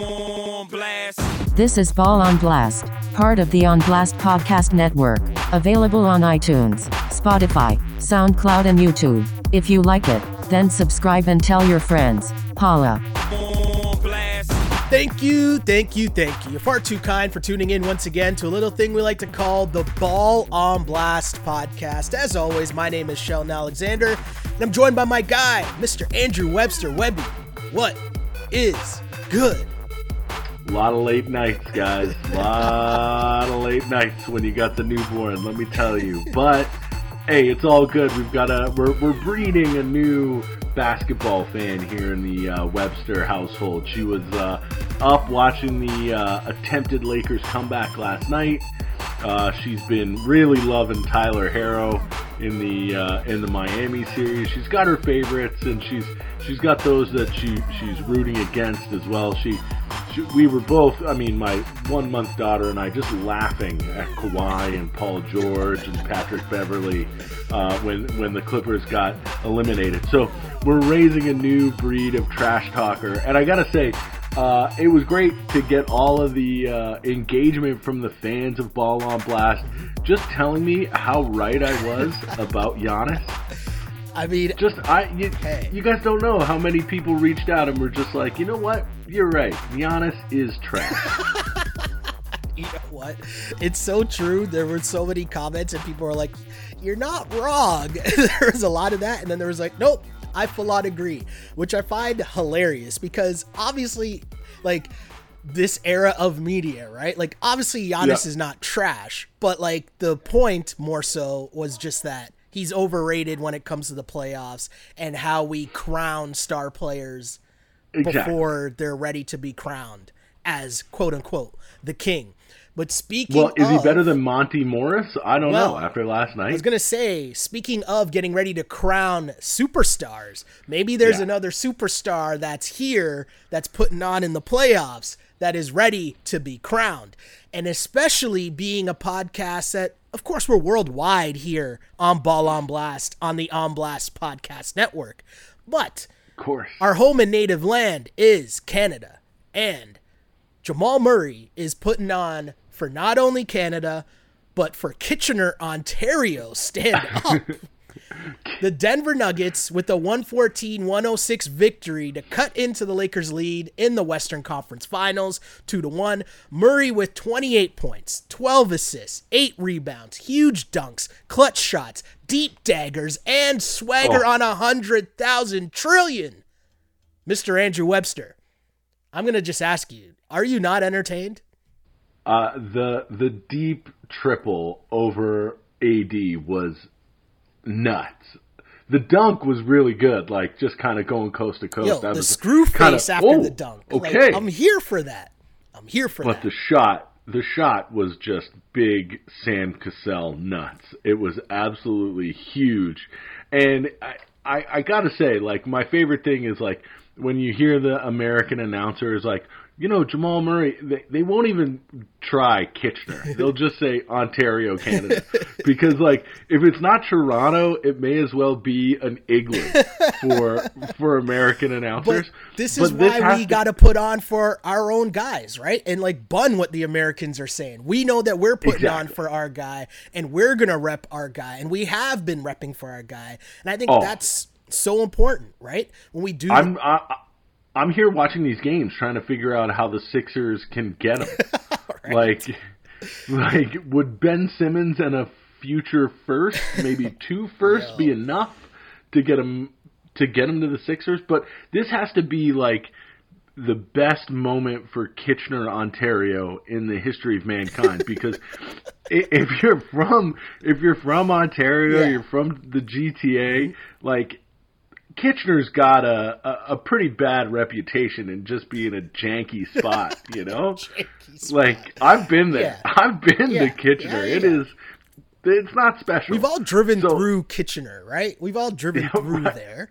On Blast. This is Ball on Blast, part of the On Blast Podcast Network, available on iTunes, Spotify, SoundCloud and YouTube. If you like it, then subscribe and tell your friends. Paula. On Blast. Thank you. You're far too kind for tuning in once again to a little thing we like to call the Ball on Blast Podcast. As always, my name is Sheldon Alexander, and I'm joined by my guy, Mr. Andrew Webster. Webby, what is good? A lot of late nights, guys. A lot of late nights when you got the newborn, let me tell you. But hey, it's all good. We're breeding a new basketball fan here in the Webster household. She was up watching the attempted Lakers comeback last night. She's been really loving Tyler Herro in the Miami series. She's got her favorites, and she's got those that she's rooting against as well. We were both, my 1-month daughter and I, just laughing at Kawhi and Paul George and Patrick Beverley when the Clippers got eliminated. So we're raising a new breed of trash talker. And I got to say, it was great to get all of the engagement from the fans of Ball on Blast just telling me how right I was about Giannis. You guys don't know how many people reached out and were just like, you know what? You're right. Giannis is trash. You know what? It's so true. There were so many comments and people were like, you're not wrong. There was a lot of that. And then there was like, nope, I full on agree, which I find hilarious because obviously, like, this era of media, right? Like, obviously Giannis is not trash, but like the point more so was just that he's overrated when it comes to the playoffs and how we crown star players before they're ready to be crowned as, quote unquote, the king. But speaking of... Well, is he better than Monty Morris? I don't know, after last night. I was going to say, speaking of getting ready to crown superstars, maybe there's another superstar that's here that's putting on in the playoffs that is ready to be crowned. And especially being a podcast that, of course, we're worldwide here on Ball on Blast, on the On Blast Podcast Network. But of course, our home and native land is Canada. And Jamal Murray is putting on for not only Canada, but for Kitchener, Ontario. Stand up. The Denver Nuggets with a 114-106 victory to cut into the Lakers' lead in the Western Conference Finals, 2-1. Murray with 28 points, 12 assists, 8 rebounds, huge dunks, clutch shots, deep daggers, and swagger on 100,000 trillion. Mr. Andrew Webster, I'm going to just ask you, are you not entertained? The deep triple over AD was nuts. The dunk was really good, like just kind of going coast to coast. Yo, the screw face after the dunk. Okay. Like, I'm here for that. But the shot was just big Sam Cassell nuts. It was absolutely huge. And I got to say, like, my favorite thing is, like, when you hear the American announcer is like, you know, Jamal Murray, they won't even try Kitchener. They'll just say Ontario, Canada. Because, like, if it's not Toronto, it may as well be an igloo for American announcers. But this is why we got to put on for our own guys, right? And, like, bun what the Americans are saying. We know that we're putting on for our guy, and we're going to rep our guy, and we have been repping for our guy. And I think that's so important, right? When we do... I'm here watching these games trying to figure out how the Sixers can get them. Right. Like, would Ben Simmons and a future first, maybe two firsts, be enough to get him to the Sixers? But this has to be, like, the best moment for Kitchener, Ontario in the history of mankind, because if you're from Ontario, you're from the GTA, like, Kitchener's got a pretty bad reputation in just being a janky spot, you know? Like, I've been there. I've been to Kitchener. Yeah, it's not special. We've all driven through Kitchener, right? We've all driven through there.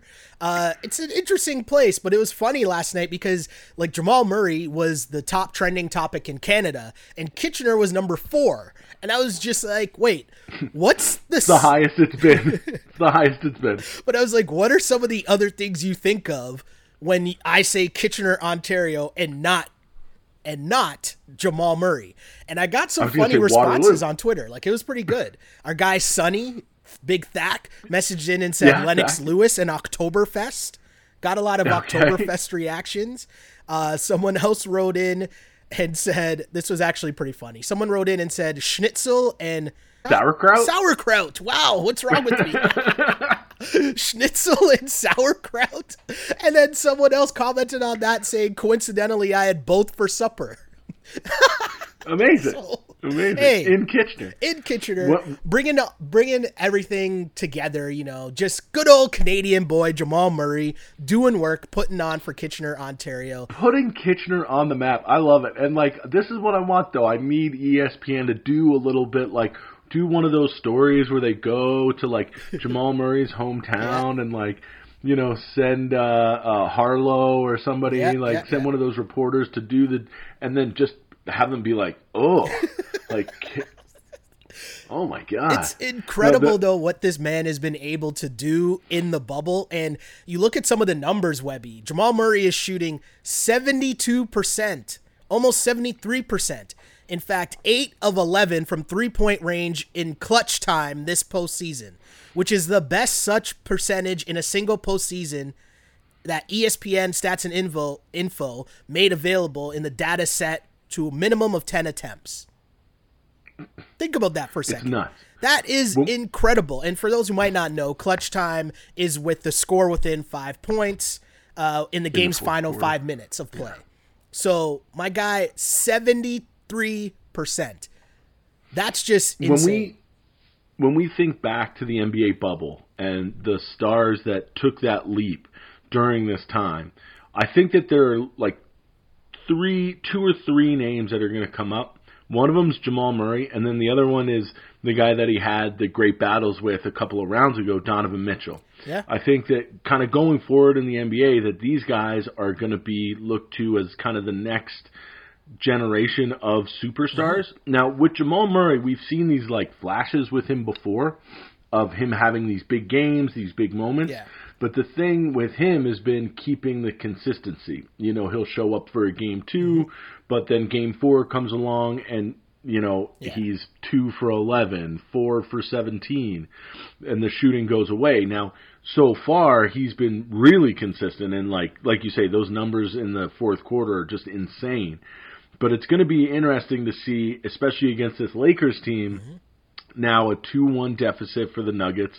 It's an interesting place, but it was funny last night because, like, Jamal Murray was the top trending topic in Canada, and Kitchener was number 4. And I was just like, wait, what's this? The highest it's been. But I was like, what are some of the other things you think of when I say Kitchener, Ontario, and not and not Jamal Murray. And I got some funny responses on Twitter. Like, it was pretty good. Our guy Sonny, Big Thack, messaged in and said Lennox Lewis and Oktoberfest. Got a lot of Oktoberfest reactions. Someone else wrote in and said, this was actually pretty funny. Someone wrote in and said schnitzel and sauerkraut. Sauerkraut. Wow, what's wrong with me? Schnitzel and sauerkraut. And then someone else commented on that saying, coincidentally, I had both for supper. Amazing. So, hey, in Kitchener. In Kitchener. What? Bringing everything together, you know, just good old Canadian boy Jamal Murray doing work, putting on for Kitchener, Ontario. Putting Kitchener on the map. I love it. And, like, this is what I want, though. I need ESPN to do a little bit, like, do one of those stories where they go to, like, Jamal Murray's hometown and, like, you know, send Harlow or somebody, send one of those reporters to do the – and then just – have them be like, oh, like, oh my God. It's incredible, though, what this man has been able to do in the bubble. And you look at some of the numbers, Webby. Jamal Murray is shooting 72%, almost 73%. In fact, 8 of 11 from three-point range in clutch time this postseason, which is the best such percentage in a single postseason that ESPN Stats and Info made available in the data set to a minimum of 10 attempts. Think about that for a second. It's nuts. That is incredible. And for those who might not know, clutch time is with the score within 5 points in the game's final quarter. 5 minutes of play. Yeah. So my guy, 73%. That's just insane. When we think back to the NBA bubble and the stars that took that leap during this time, I think that there are like two or three names that are going to come up. One of them is Jamal Murray, and then the other one is the guy that he had the great battles with a couple of rounds ago, Donovan Mitchell. Yeah. I think that kind of going forward in the NBA, that these guys are going to be looked to as kind of the next generation of superstars. Mm-hmm. Now, with Jamal Murray, we've seen these like flashes with him before of him having these big games, these big moments. Yeah. But the thing with him has been keeping the consistency. You know, he'll show up for a game 2, but then game 4 comes along and, you know, he's 2 for 11, 4 for 17, and the shooting goes away. Now, so far, he's been really consistent, and like you say, those numbers in the fourth quarter are just insane. But it's going to be interesting to see, especially against this Lakers team, now a 2-1 deficit for the Nuggets.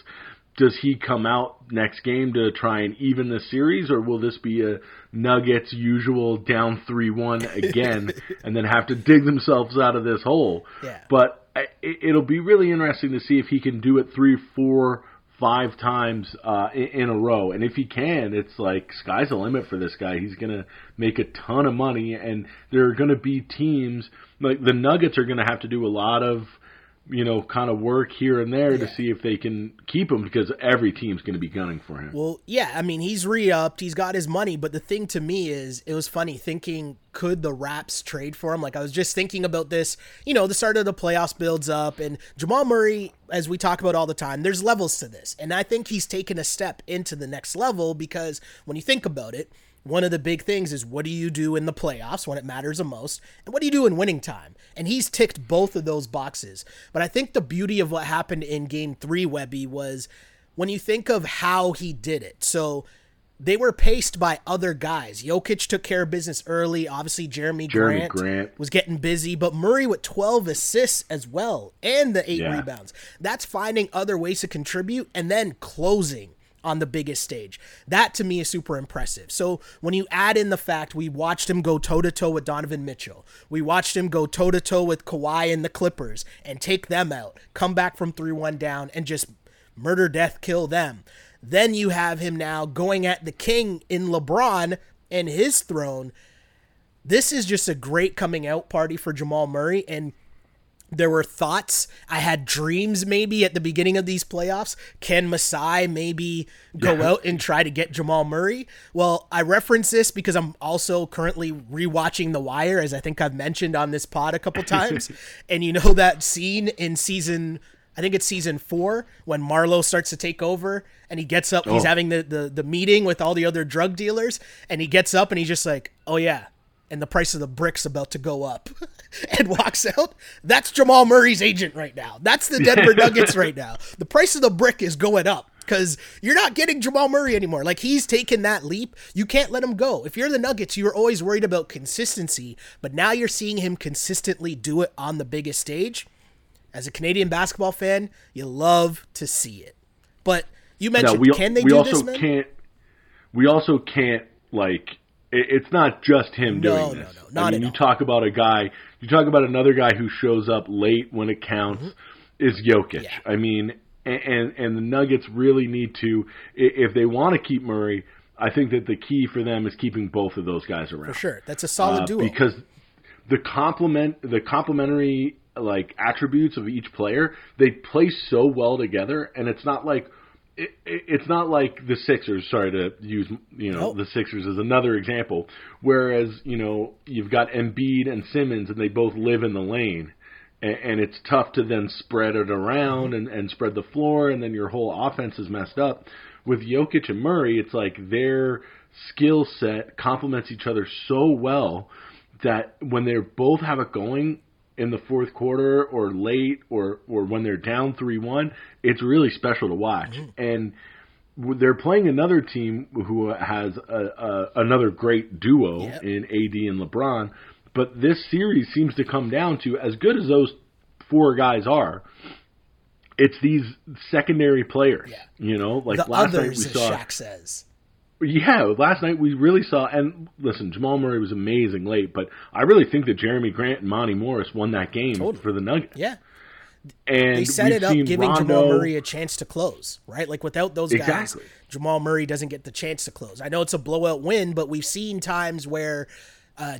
Does he come out next game to try and even the series, or will this be a Nuggets usual down 3-1 again and then have to dig themselves out of this hole? Yeah. But it'll be really interesting to see if he can do it 3, 4, 5 times in a row. And if he can, it's like sky's the limit for this guy. He's going to make a ton of money, and there are going to be teams like the Nuggets are going to have to do a lot of, you know, kind of work here and there to see if they can keep him, because every team's going to be gunning for him. Well, yeah, I mean, he's re-upped, he's got his money, but the thing to me is, it was funny thinking, could the Raps trade for him? Like, I was just thinking about this, you know, the start of the playoffs builds up, and Jamal Murray, as we talk about all the time, there's levels to this, and I think he's taken a step into the next level, because when you think about it, one of the big things is, what do you do in the playoffs when it matters the most? And what do you do in winning time? And he's ticked both of those boxes. But I think the beauty of what happened in game 3, Webby, was when you think of how he did it. So they were paced by other guys. Jokic took care of business early. Obviously, Jeremy Grant was getting busy. But Murray with 12 assists as well, and the 8 rebounds. That's finding other ways to contribute and then closing on the biggest stage. That to me is super impressive. So when you add in the fact we watched him go toe-to-toe with Donovan Mitchell, we watched him go toe-to-toe with Kawhi and the Clippers and take them out, come back from 3-1 down and just murder, death, kill them. Then you have him now going at the king in LeBron and his throne. This is just a great coming out party for Jamal Murray, and there were thoughts. I had dreams maybe at the beginning of these playoffs. Can Masai maybe go out and try to get Jamal Murray? Well, I reference this because I'm also currently rewatching The Wire, as I think I've mentioned on this pod a couple times. And you know that scene in season 4, when Marlowe starts to take over and he gets up, he's having the meeting with all the other drug dealers, and he gets up and he's just like, oh yeah, and the price of the brick's about to go up and walks out, that's Jamal Murray's agent right now. That's the Denver Nuggets right now. The price of the brick is going up because you're not getting Jamal Murray anymore. Like, he's taken that leap. You can't let him go. If you're the Nuggets, you were always worried about consistency, but now you're seeing him consistently do it on the biggest stage. As a Canadian basketball fan, you love to see it. But you mentioned, can they do this, man? We also can't, like, it's not just him doing this. No, not at all. You talk about another guy who shows up late when it counts, mm-hmm. is Jokic. Yeah. I mean, and the Nuggets really need to, if they want to keep Murray, I think that the key for them is keeping both of those guys around. For sure. That's a solid duo. Because the complementary like attributes of each player, they play so well together, and it's not like the Sixers. Sorry to use the Sixers as another example. Whereas you've got Embiid and Simmons, and they both live in the lane, and it's tough to then spread it around and spread the floor, and then your whole offense is messed up. With Jokic and Murray, it's like their skill set complements each other so well that when they both have it going in the fourth quarter or late or when they're down 3-1, it's really special to watch. Mm-hmm. And they're playing another team who has another great duo in AD and LeBron. But this series seems to come down to, as good as those four guys are, it's these secondary players. Yeah. Like the last night we saw, Shaq says. Yeah, last night we really saw, and listen, Jamal Murray was amazing late, but I really think that Jeremy Grant and Monty Morris won that game for the Nuggets. Yeah. And they set it up giving Rondo, Jamal Murray a chance to close, right? Like, without those guys, Jamal Murray doesn't get the chance to close. I know it's a blowout win, but we've seen times where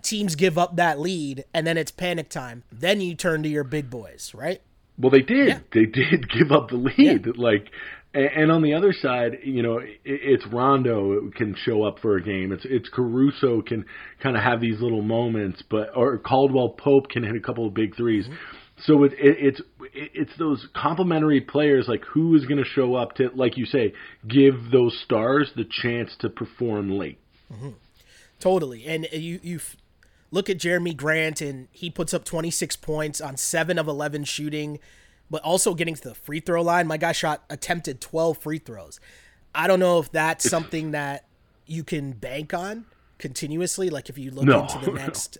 teams give up that lead, and then it's panic time. Then you turn to your big boys, right? Well, they did. Yeah. They did give up the lead. Yeah. Like... And on the other side, it's Rondo can show up for a game. It's Caruso can kind of have these little moments, or Caldwell Pope can hit a couple of big threes. Mm-hmm. So it's those complementary players, like who is going to show up to, like you say, give those stars the chance to perform late. Mm-hmm. Totally, and you look at Jeremy Grant, and he puts up 26 points on 7 of 11 shooting. But also getting to the free throw line, my guy attempted 12 free throws. I don't know if that's something that you can bank on continuously, like if you look into the next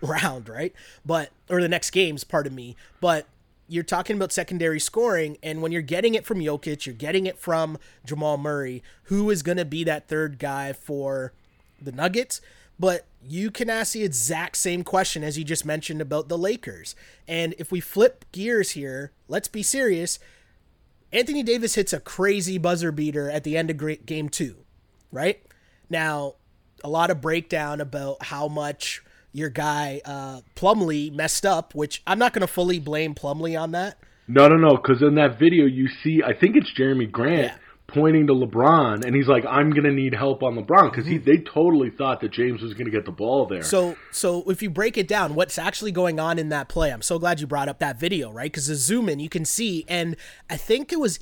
round, right? Or the next games, pardon me. But you're talking about secondary scoring, and when you're getting it from Jokic, you're getting it from Jamal Murray, who is going to be that third guy for the Nuggets? But you can ask the exact same question as you just mentioned about the Lakers. And if we flip gears here, let's be serious. Anthony Davis hits a crazy buzzer beater at the end of game 2, right? Now, a lot of breakdown about how much your guy Plumlee messed up, which I'm not going to fully blame Plumlee on that. No, because in that video you see, I think it's Jeremy Grant, pointing to LeBron, and he's like, I'm going to need help on LeBron, because they totally thought that James was going to get the ball there. So if you break it down, what's actually going on in that play, I'm so glad you brought up that video, right? Because the zoom in, you can see, and I think it was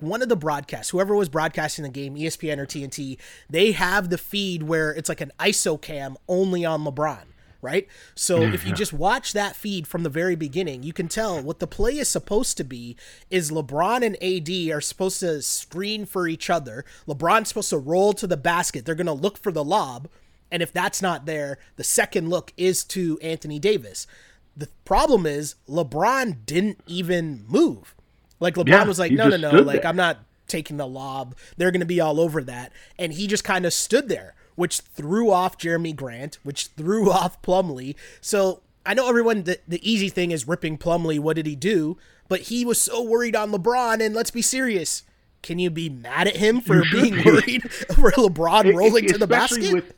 one of the broadcasts, whoever was broadcasting the game, ESPN or TNT, they have the feed where it's like an ISO cam only on LeBron, right? So if you just watch that feed from the very beginning, you can tell what the play is supposed to be is LeBron and AD are supposed to screen for each other. LeBron's supposed to roll to the basket. They're going to look for the lob. And if that's not there, the second look is to Anthony Davis. The problem is LeBron didn't even move. Like LeBron was like, no. Like I'm not taking the lob. They're going to be all over that. And he just kind of stood there, which threw off Jeremy Grant, which threw off Plumlee. So I know everyone, the easy thing is ripping Plumlee. What did he do? But he was so worried on LeBron, and let's be serious. Can you be mad at him for being worried for LeBron rolling to the basket?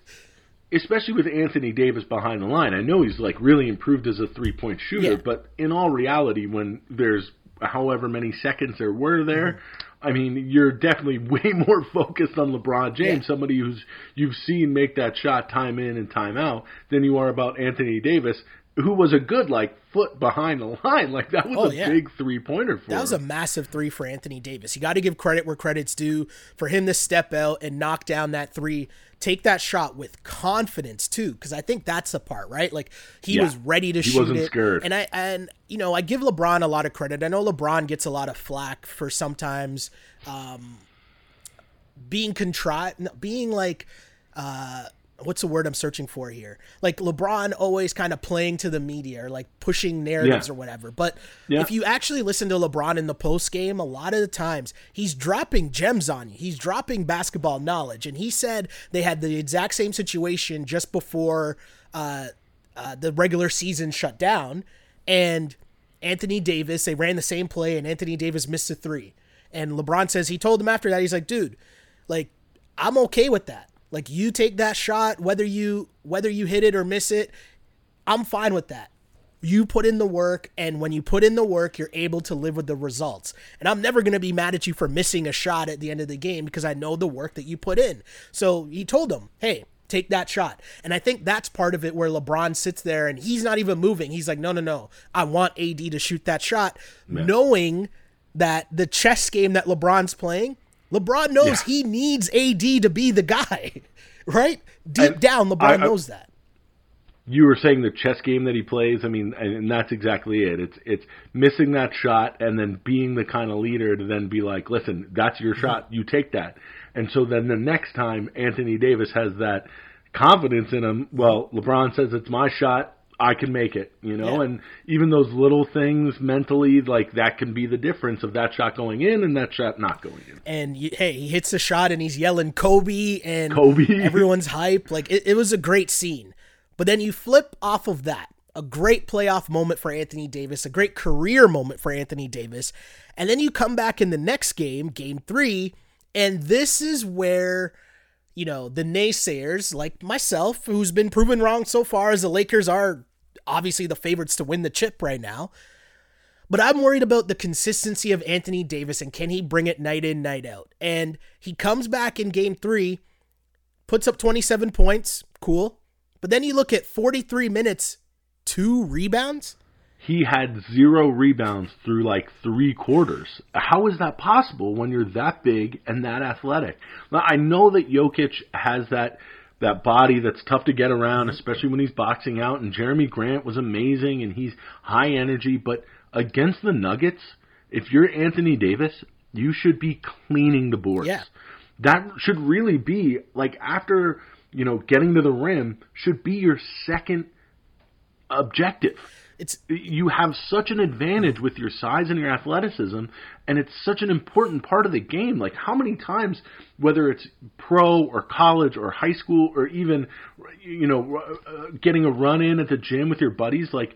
Especially with Anthony Davis behind the line. I know he's like really improved as a three-point shooter, but in all reality, when there's however many seconds there were there, I mean, you're definitely way more focused on LeBron James, somebody who's you've seen make that shot time in and time out, than you are about Anthony Davis. who was a good, like, foot behind the line. Like, that was big three-pointer for him. That was a massive three for Anthony Davis. You got to give credit where credit's due for him to step out and knock down that three, take that shot with confidence, too, because I think that's the part, right? Like, he was ready to shoot it. He wasn't scared. And, you know, I give LeBron a lot of credit. I know LeBron gets a lot of flack for sometimes being contrived, being, like, what's the word I'm searching for here? Like LeBron always kind of playing to the media or like pushing narratives or whatever. But if you actually listen to LeBron in the post game, a lot of the times he's dropping gems on you. He's dropping basketball knowledge. And he said they had the exact same situation just before the regular season shut down, and Anthony Davis, they ran the same play and Anthony Davis missed a three. And LeBron says he told him after that, he's like, dude, like, I'm okay with that. Like, you take that shot, whether you hit it or miss it, I'm fine with that. You put in the work, and when you put in the work, you're able to live with the results. And I'm never going to be mad at you for missing a shot at the end of the game because I know the work that you put in. So he told him, hey, take that shot. And I think that's part of it where LeBron sits there, and he's not even moving. He's like, no, I want AD to shoot that shot, knowing that the chess game that LeBron's playing, LeBron knows he needs AD to be the guy, right? Deep down, LeBron knows that. You were saying the chess game that he plays. I mean, and that's exactly it. It's missing that shot and then being the kind of leader to then be like, listen, that's your shot. You take that. And so then the next time Anthony Davis has that confidence in him, well, LeBron says it's my shot. I can make it, you know, and even those little things mentally, like that can be the difference of that shot going in and that shot not going in. And he hits the shot and he's yelling Kobe and everyone's hype. Like it was a great scene, but then you flip off of that, a great playoff moment for Anthony Davis, a great career moment for Anthony Davis. And then you come back in the next game, Game 3. And this is where, you know, the naysayers like myself, who's been proven wrong so far as the Lakers are obviously the favorites to win the chip right now. But I'm worried about the consistency of Anthony Davis and can he bring it night in, night out? And he comes back in Game 3, puts up 27 points. Cool. But then you look at 43 minutes, 2 rebounds. He had 0 rebounds through like 3 quarters. How is that possible when you're that big and that athletic? Now, I know that Jokic has that body that's tough to get around, especially when he's boxing out. And Jeremy Grant was amazing, and he's high energy. But against the Nuggets, if you're Anthony Davis, you should be cleaning the boards. Yeah. That should really be, like, after, you know, getting to the rim, should be your second objective. You have such an advantage with your size and your athleticism, and it's such an important part of the game. Like, how many times, whether it's pro or college or high school or even, you know, getting a run in at the gym with your buddies, like,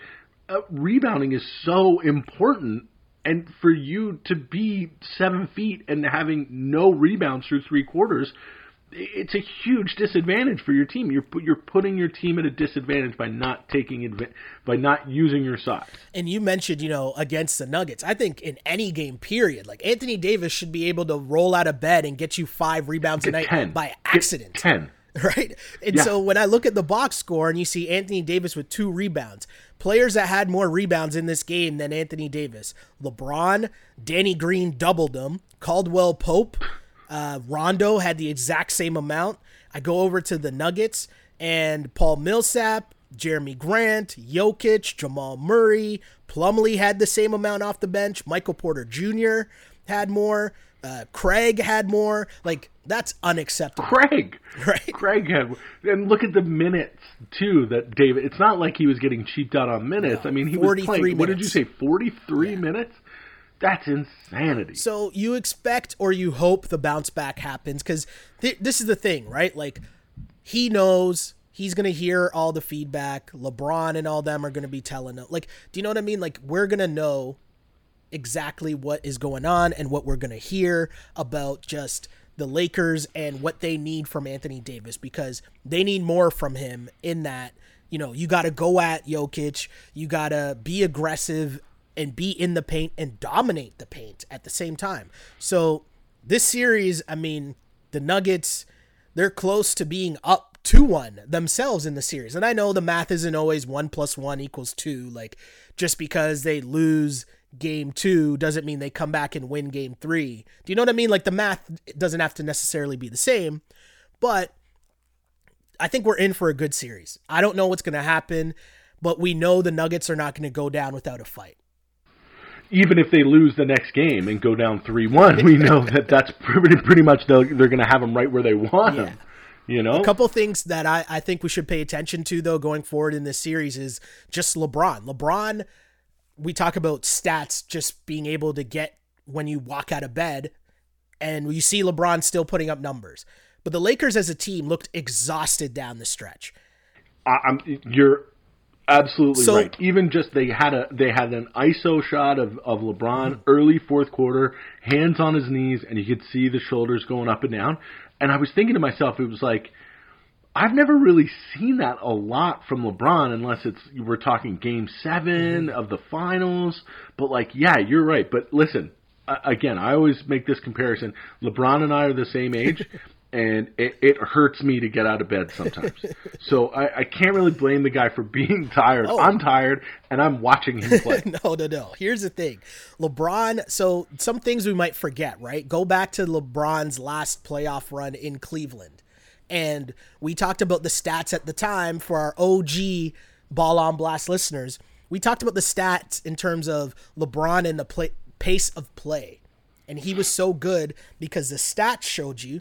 rebounding is so important. And for you to be 7 feet and having no rebounds through 3 quarters, it's a huge disadvantage for your team. You're putting your team at a disadvantage by not using your size. And you mentioned, you know, against the Nuggets, I think in any game period, like Anthony Davis should be able to roll out of bed and get you 5 rebounds a night 10. By accident. Get 10. Right? And so when I look at the box score and you see Anthony Davis with 2 rebounds, players that had more rebounds in this game than Anthony Davis, LeBron, Danny Green doubled them, Caldwell Pope, Rondo had the exact same amount. I go over to the Nuggets and Paul Millsap, Jeremy Grant, Jokic, Jamal Murray, Plumlee had the same amount off the bench. Michael Porter Jr. had more. Craig had more. Like, that's unacceptable. Craig had more. And look at the minutes, too, that David. It's not like he was getting cheaped out on minutes. No, I mean, he was playing. Minutes. What did you say, 43 minutes? That's insanity. So you expect or you hope the bounce back happens because this is the thing, right? Like, he knows he's going to hear all the feedback. LeBron and all them are going to be telling him. Like, do you know what I mean? Like, we're going to know exactly what is going on and what we're going to hear about just the Lakers and what they need from Anthony Davis because they need more from him in that, you know, you got to go at Jokic. You got to be aggressive and be in the paint and dominate the paint at the same time. So this series, I mean, the Nuggets, they're close to being up 2-1 themselves in the series. And I know the math isn't always 1 + 1 = 2. Like, just because they lose game 2 doesn't mean they come back and win game 3. Do you know what I mean? Like, the math doesn't have to necessarily be the same, but I think we're in for a good series. I don't know what's going to happen, but we know the Nuggets are not going to go down without a fight. Even if they lose the next game and go down 3-1, we know that that's pretty much they're going to have them right where they want them. You know? A couple things that I think we should pay attention to, though, going forward in this series is just LeBron. LeBron, we talk about stats just being able to get when you walk out of bed, and you see LeBron still putting up numbers. But the Lakers as a team looked exhausted down the stretch. You're absolutely right. Even just they had an ISO shot of LeBron early fourth quarter, hands on his knees, and you could see the shoulders going up and down. And I was thinking to myself, it was like, I've never really seen that a lot from LeBron unless we're talking game 7 of the finals. But like, yeah, you're right. But listen, again, I always make this comparison. LeBron and I are the same age. And it hurts me to get out of bed sometimes. So I can't really blame the guy for being tired. Oh. I'm tired, and I'm watching him play. No. Here's the thing. LeBron, so some things we might forget, right? Go back to LeBron's last playoff run in Cleveland. And we talked about the stats at the time for our OG Ball on Blast listeners. We talked about the stats in terms of LeBron and the pace of play. And he was so good because the stats showed you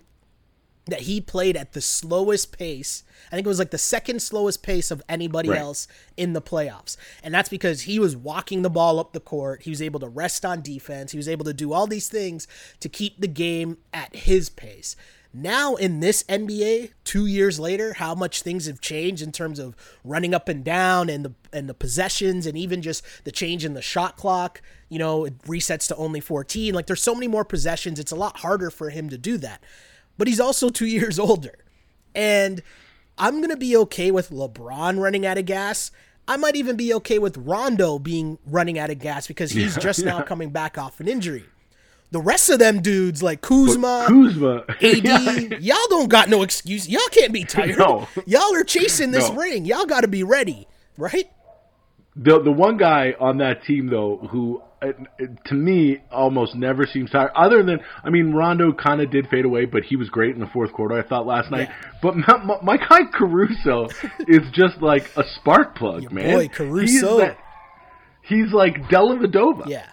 that he played at the slowest pace. I think it was like the second slowest pace of anybody else in the playoffs. And that's because he was walking the ball up the court. He was able to rest on defense. He was able to do all these things to keep the game at his pace. Now in this NBA, 2 years later, how much things have changed in terms of running up and down and the possessions, and even just the change in the shot clock. You know, it resets to only 14. Like, there's so many more possessions. It's a lot harder for him to do that. But he's also 2 years older. And I'm going to be okay with LeBron running out of gas. I might even be okay with Rondo being running out of gas because he's now coming back off an injury. The rest of them dudes like Kuzma, AD, y'all don't got no excuse. Y'all can't be tired. No. Y'all are chasing this ring. Y'all got to be ready, right? The one guy on that team, though, who to me almost never seems tired, other than, I mean, Rondo kind of did fade away, but he was great in the fourth quarter, I thought, last night. But my guy Caruso is just like a spark plug, man. Boy, Caruso. He's like Della Vadova. Yeah.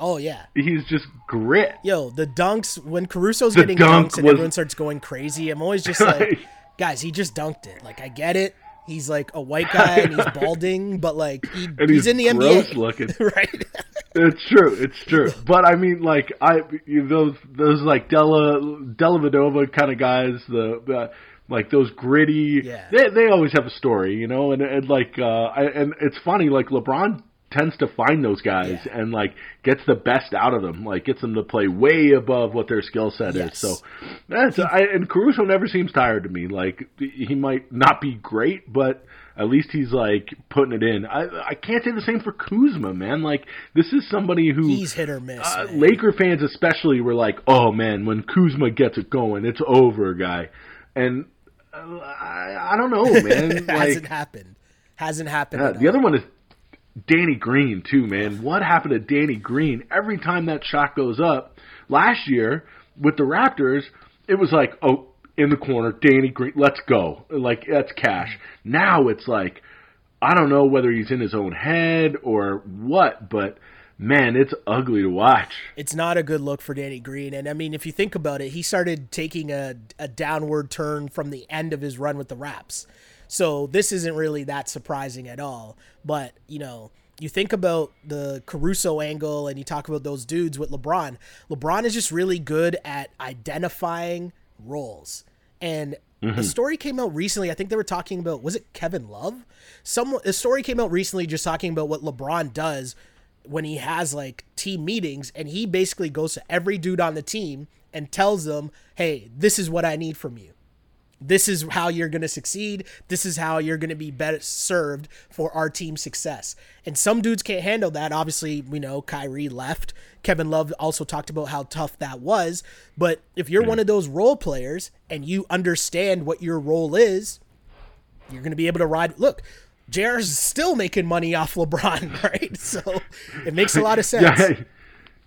Oh, yeah. He's just grit. Yo, the dunks, when Caruso's getting dunks and everyone starts going crazy, I'm always just like, guys, he just dunked it. Like, I get it. He's like a white guy and he's balding, but like he's in the gross NBA looking, right? It's true. But I mean, like those like Della Vadova kind of guys, like those gritty. Yeah. They always have a story, you know. And like and it's funny, like LeBron tends to find those guys and like gets the best out of them, like gets them to play way above what their skill set is. So and Caruso never seems tired to me. Like, he might not be great, but at least he's like putting it in. I can't say the same for Kuzma, man. Like, this is somebody who he's hit or miss. Laker fans especially were like, oh man, when Kuzma gets it going, it's over, guy. And I don't know, man. It hasn't happened. The other one is Danny Green, too, man. What happened to Danny Green? Every time that shot goes up, last year with the Raptors, it was like, oh, in the corner, Danny Green, let's go. Like, that's cash. Now it's like, I don't know whether he's in his own head or what, but man, it's ugly to watch. It's not a good look for Danny Green. And I mean, if you think about it, he started taking a downward turn from the end of his run with the Raps. So this isn't really that surprising at all. But, you know, you think about the Caruso angle and you talk about those dudes with LeBron. LeBron is just really good at identifying roles. And a story came out recently. I think they were talking about, was it Kevin Love? A story came out recently just talking about what LeBron does when he has like team meetings, and he basically goes to every dude on the team and tells them, hey, this is what I need from you. This is how you're going to succeed. This is how you're going to be better served for our team's success. And some dudes can't handle that. Obviously, we know Kyrie left. Kevin Love also talked about how tough that was. But if you're one of those role players and you understand what your role is, you're going to be able to ride. Look, JR's still making money off LeBron, right? So it makes a lot of sense. Yeah.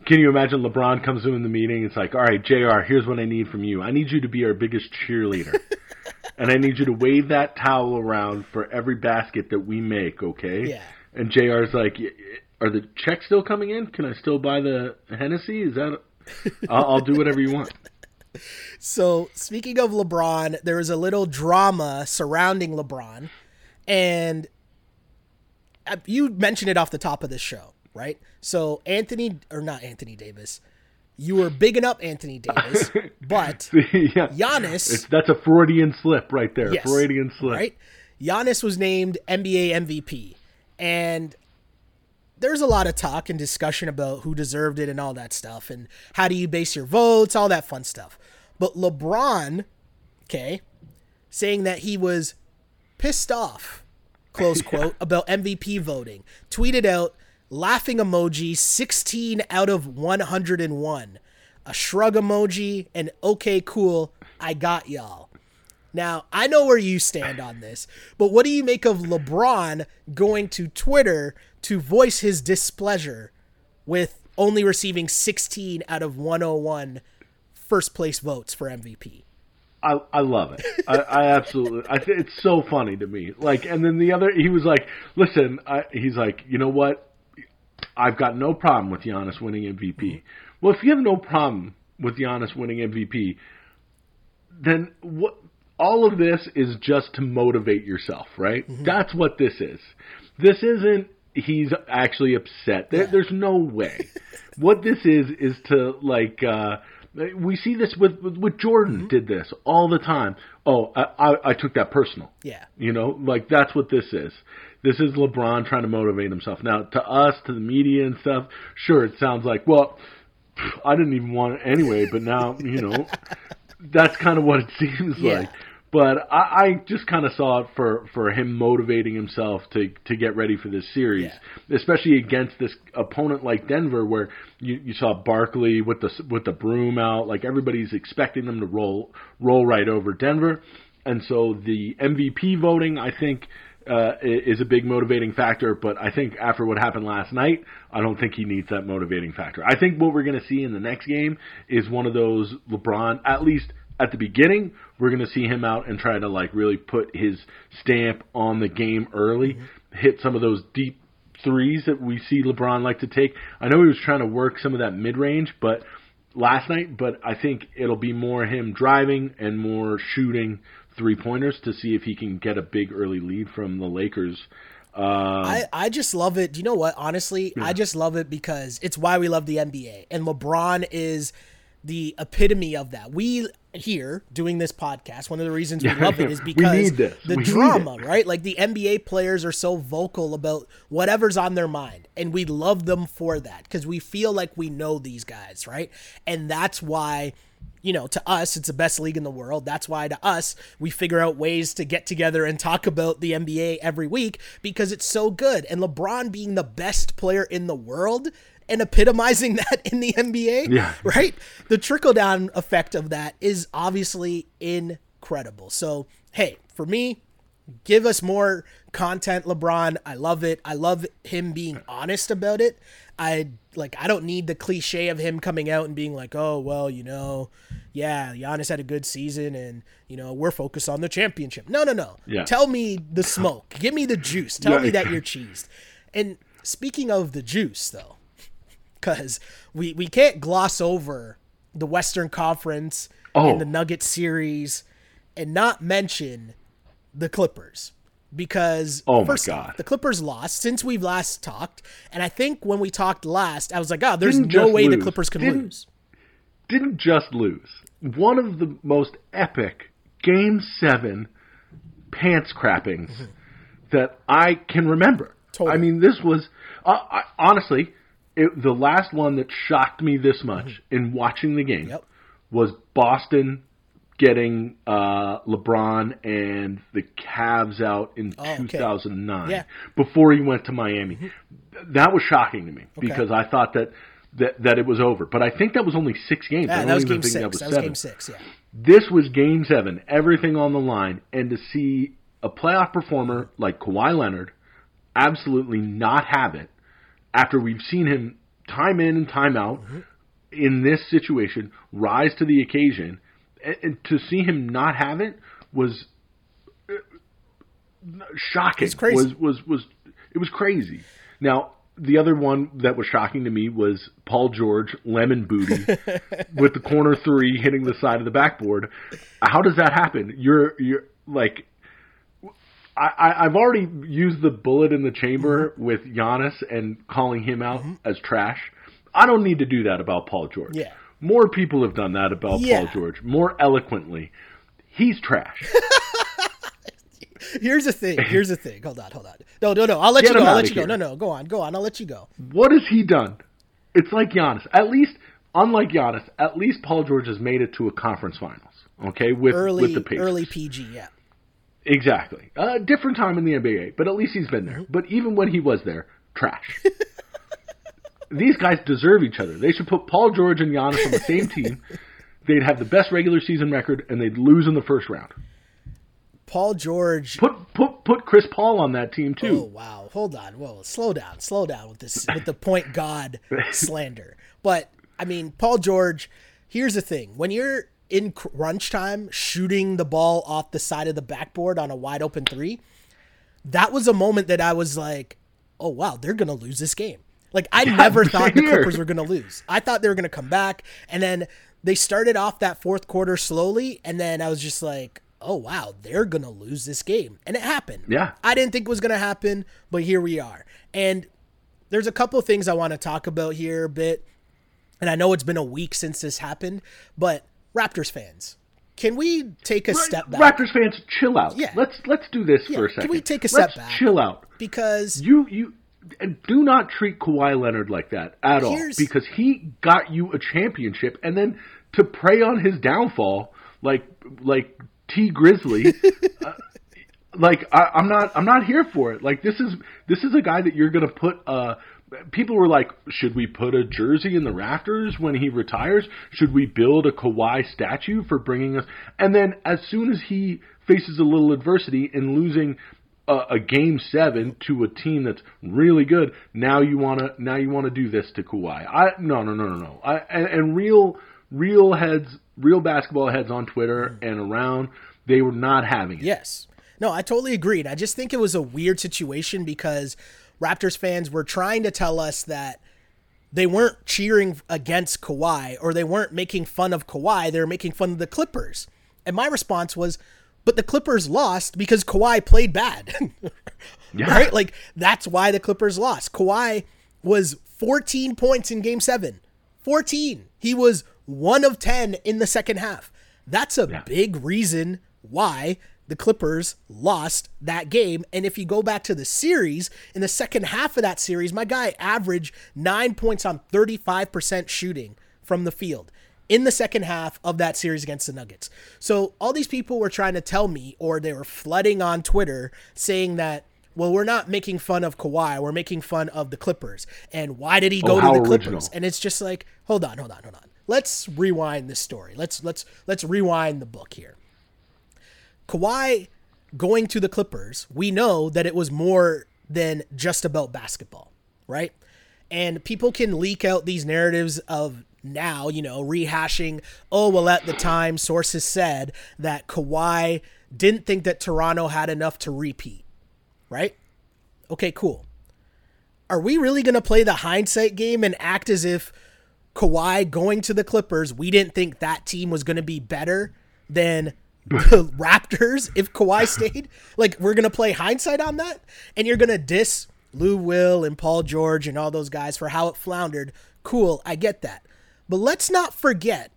Can you imagine LeBron comes in the meeting? It's like, all right, JR, here's what I need from you. I need you to be our biggest cheerleader. And I need you to wave that towel around for every basket that we make, okay? Yeah. And JR's like, are the checks still coming in? Can I still buy the Hennessy? Is that? I'll do whatever you want. So speaking of LeBron, there was a little drama surrounding LeBron. And you mentioned it off the top of the show. Right? So you were bigging up Anthony Davis, but yeah. Giannis... That's a Freudian slip right there. Yes, Freudian slip. Right? Giannis was named NBA MVP. And there's a lot of talk and discussion about who deserved it and all that stuff. And how do you base your votes? All that fun stuff. But LeBron, okay, saying that he was pissed off, close quote, about MVP voting, tweeted out, laughing emoji, 16 out of 101. A shrug emoji, and okay, cool, I got y'all. Now, I know where you stand on this, but what do you make of LeBron going to Twitter to voice his displeasure with only receiving 16 out of 101 first-place votes for MVP? I love it. I absolutely. It's so funny to me. Like, and then the other, he was like, listen, he's like, you know what? I've got no problem with Giannis winning MVP. Well, if you have no problem with Giannis winning MVP, then what? All of this is just to motivate yourself, right? Mm-hmm. That's what this is. This isn't he's actually upset. There's no way. What this is to, like, we see this with Jordan did this all the time. Oh, I took that personal. Yeah. You know, like, that's what this is. This is LeBron trying to motivate himself. Now, to us, to the media and stuff, sure, it sounds like, well, I didn't even want it anyway, but now, you know, that's kind of what it seems like. But I just kind of saw it for him motivating himself to get ready for this series, especially against this opponent like Denver, where you saw Barkley with the broom out. Like, everybody's expecting them to roll right over Denver. And so the MVP voting, I think, is a big motivating factor, but I think after what happened last night, I don't think he needs that motivating factor. I think what we're going to see in the next game is one of those LeBron, at least at the beginning, we're going to see him out and try to, like, really put his stamp on the game early, hit some of those deep threes that we see LeBron like to take. I know he was trying to work some of that mid-range, but last night, but I think it'll be more him driving and more shooting three-pointers to see if he can get a big early lead from the Lakers. I just love it. You know what? Honestly, I just love it because it's why we love the NBA. And LeBron is the epitome of that. We here doing this podcast, one of the reasons we love it is because the drama, right? Like, the NBA players are so vocal about whatever's on their mind, and we love them for that because we feel like we know these guys, right? And that's why, you know, to us, it's the best league in the world. That's why, to us, we figure out ways to get together and talk about the NBA every week because it's so good. And LeBron being the best player in the world and epitomizing that in the NBA, right? The trickle-down effect of that is obviously incredible. So, hey, for me, give us more content, LeBron. I love it. I love him being honest about it. I don't need the cliche of him coming out and being like, oh, well, you know, yeah, Giannis had a good season and, you know, we're focused on the championship. No. Yeah. Tell me the smoke. Give me the juice. Tell me that you're cheesed. And speaking of the juice, though, because we can't gloss over the Western Conference and the Nuggets series and not mention the Clippers. Because first off, the Clippers lost since we've last talked. And I think when we talked last, I was like, there's no way the Clippers can lose. Didn't just lose. One of the most epic Game 7 pants crappings that I can remember. Totally. I mean, this was honestly the last one that shocked me this much in watching the game was Boston getting LeBron and the Cavs out in 2009 before he went to Miami. Mm-hmm. That was shocking to me because I thought that it was over. But I think that was only 6 games. Yeah, I don't even think that was 7. That was game 6, yeah. This was game 7, everything on the line. And to see a playoff performer like Kawhi Leonard absolutely not have it after we've seen him time in and time out in this situation rise to the occasion, and to see him not have it was shocking. It's crazy. It was crazy. Now, the other one that was shocking to me was Paul George, lemon booty, with the corner three hitting the side of the backboard. How does that happen? You're like, I've already used the bullet in the chamber with Giannis and calling him out as trash. I don't need to do that about Paul George. Yeah. More people have done that about Paul George, more eloquently. He's trash. Here's the thing. Hold on. No. I'll let you go. Go on. I'll let you go. What has he done? It's like Giannis. At least Paul George has made it to a conference finals. Okay, with the Pacers. Early PG, yeah. Exactly. Different time in the NBA, but at least he's been there. But even when he was there, trash. These guys deserve each other. They should put Paul George and Giannis on the same team. They'd have the best regular season record, and they'd lose in the first round. Paul George. Put Chris Paul on that team too. Oh wow! Hold on. Whoa! Slow down with the point god slander. But I mean, Paul George. Here's the thing: when you're in crunch time, shooting the ball off the side of the backboard on a wide open three, that was a moment that I was like, "Oh wow, they're gonna lose this game." Like I never thought the Clippers were gonna lose. I thought they were gonna come back, and then they started off that fourth quarter slowly, and then I was just like, oh, wow, they're going to lose this game. And it happened. Yeah. I didn't think it was going to happen, but here we are. And there's a couple of things I want to talk about here a bit. And I know it's been a week since this happened, but Raptors fans, can we take a step back? Raptors fans, chill out. Yeah. Let's do this for a second. Can we take a step back? Chill out. Because you do not treat Kawhi Leonard like that at all, because he got you a championship. And then to prey on his downfall, like T Grizzly, I'm not here for it. Like this is a guy that you're gonna put. People were like, should we put a jersey in the rafters when he retires? Should we build a Kawhi statue for bringing us? And then as soon as he faces a little adversity in losing a game 7 to a team that's really good, now you wanna do this to Kawhi. No. And real heads. Real basketball heads on Twitter and around, they were not having it. Yes. No, I totally agreed. I just think it was a weird situation because Raptors fans were trying to tell us that they weren't cheering against Kawhi or they weren't making fun of Kawhi. They were making fun of the Clippers. And my response was, but the Clippers lost because Kawhi played bad. Yeah. Right? Like, that's why the Clippers lost. Kawhi was 14 points in game 7. 14. He was 1 of 10 in the second half. That's a big reason why the Clippers lost that game. And if you go back to the series, in the second half of that series, my guy averaged 9 points on 35% shooting from the field in the second half of that series against the Nuggets. So all these people were trying to tell me, or they were flooding on Twitter saying that, well, we're not making fun of Kawhi. We're making fun of the Clippers. And why did he go to the Clippers? Original. And it's just like, hold on. Let's rewind this story. Let's rewind the book here. Kawhi going to the Clippers, we know that it was more than just about basketball, right? And people can leak out these narratives of now, rehashing, at the time, sources said that Kawhi didn't think that Toronto had enough to repeat, right? Okay, cool. Are we really going to play the hindsight game and act as if Kawhi going to the Clippers, we didn't think that team was going to be better than the Raptors if Kawhi stayed? Like, we're going to play hindsight on that? And you're going to diss Lou Will and Paul George and all those guys for how it floundered. Cool, I get that. But let's not forget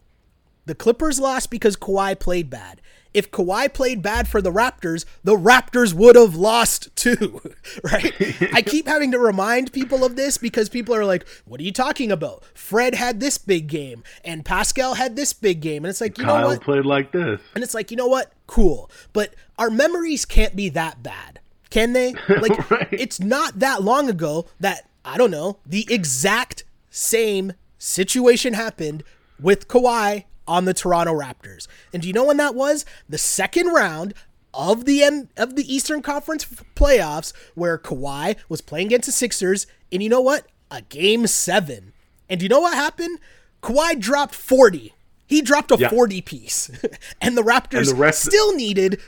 the Clippers lost because Kawhi played bad. if Kawhi played bad for the Raptors would have lost too, right? I keep having to remind people of this because people are like, what are you talking about? Fred had this big game and Pascal had this big game. And it's like, you know what? Kyle played like this. And it's like, you know what? Cool. But our memories can't be that bad, can they? Like, right? It's not that long ago that, I don't know, the exact same situation happened with Kawhi on the Toronto Raptors. And do you know when that was? The second round of the Eastern Conference playoffs, where Kawhi was playing against the Sixers, and you know what? A game 7. And do you know what happened? Kawhi dropped 40. He dropped a 40-piece. And the Raptors still needed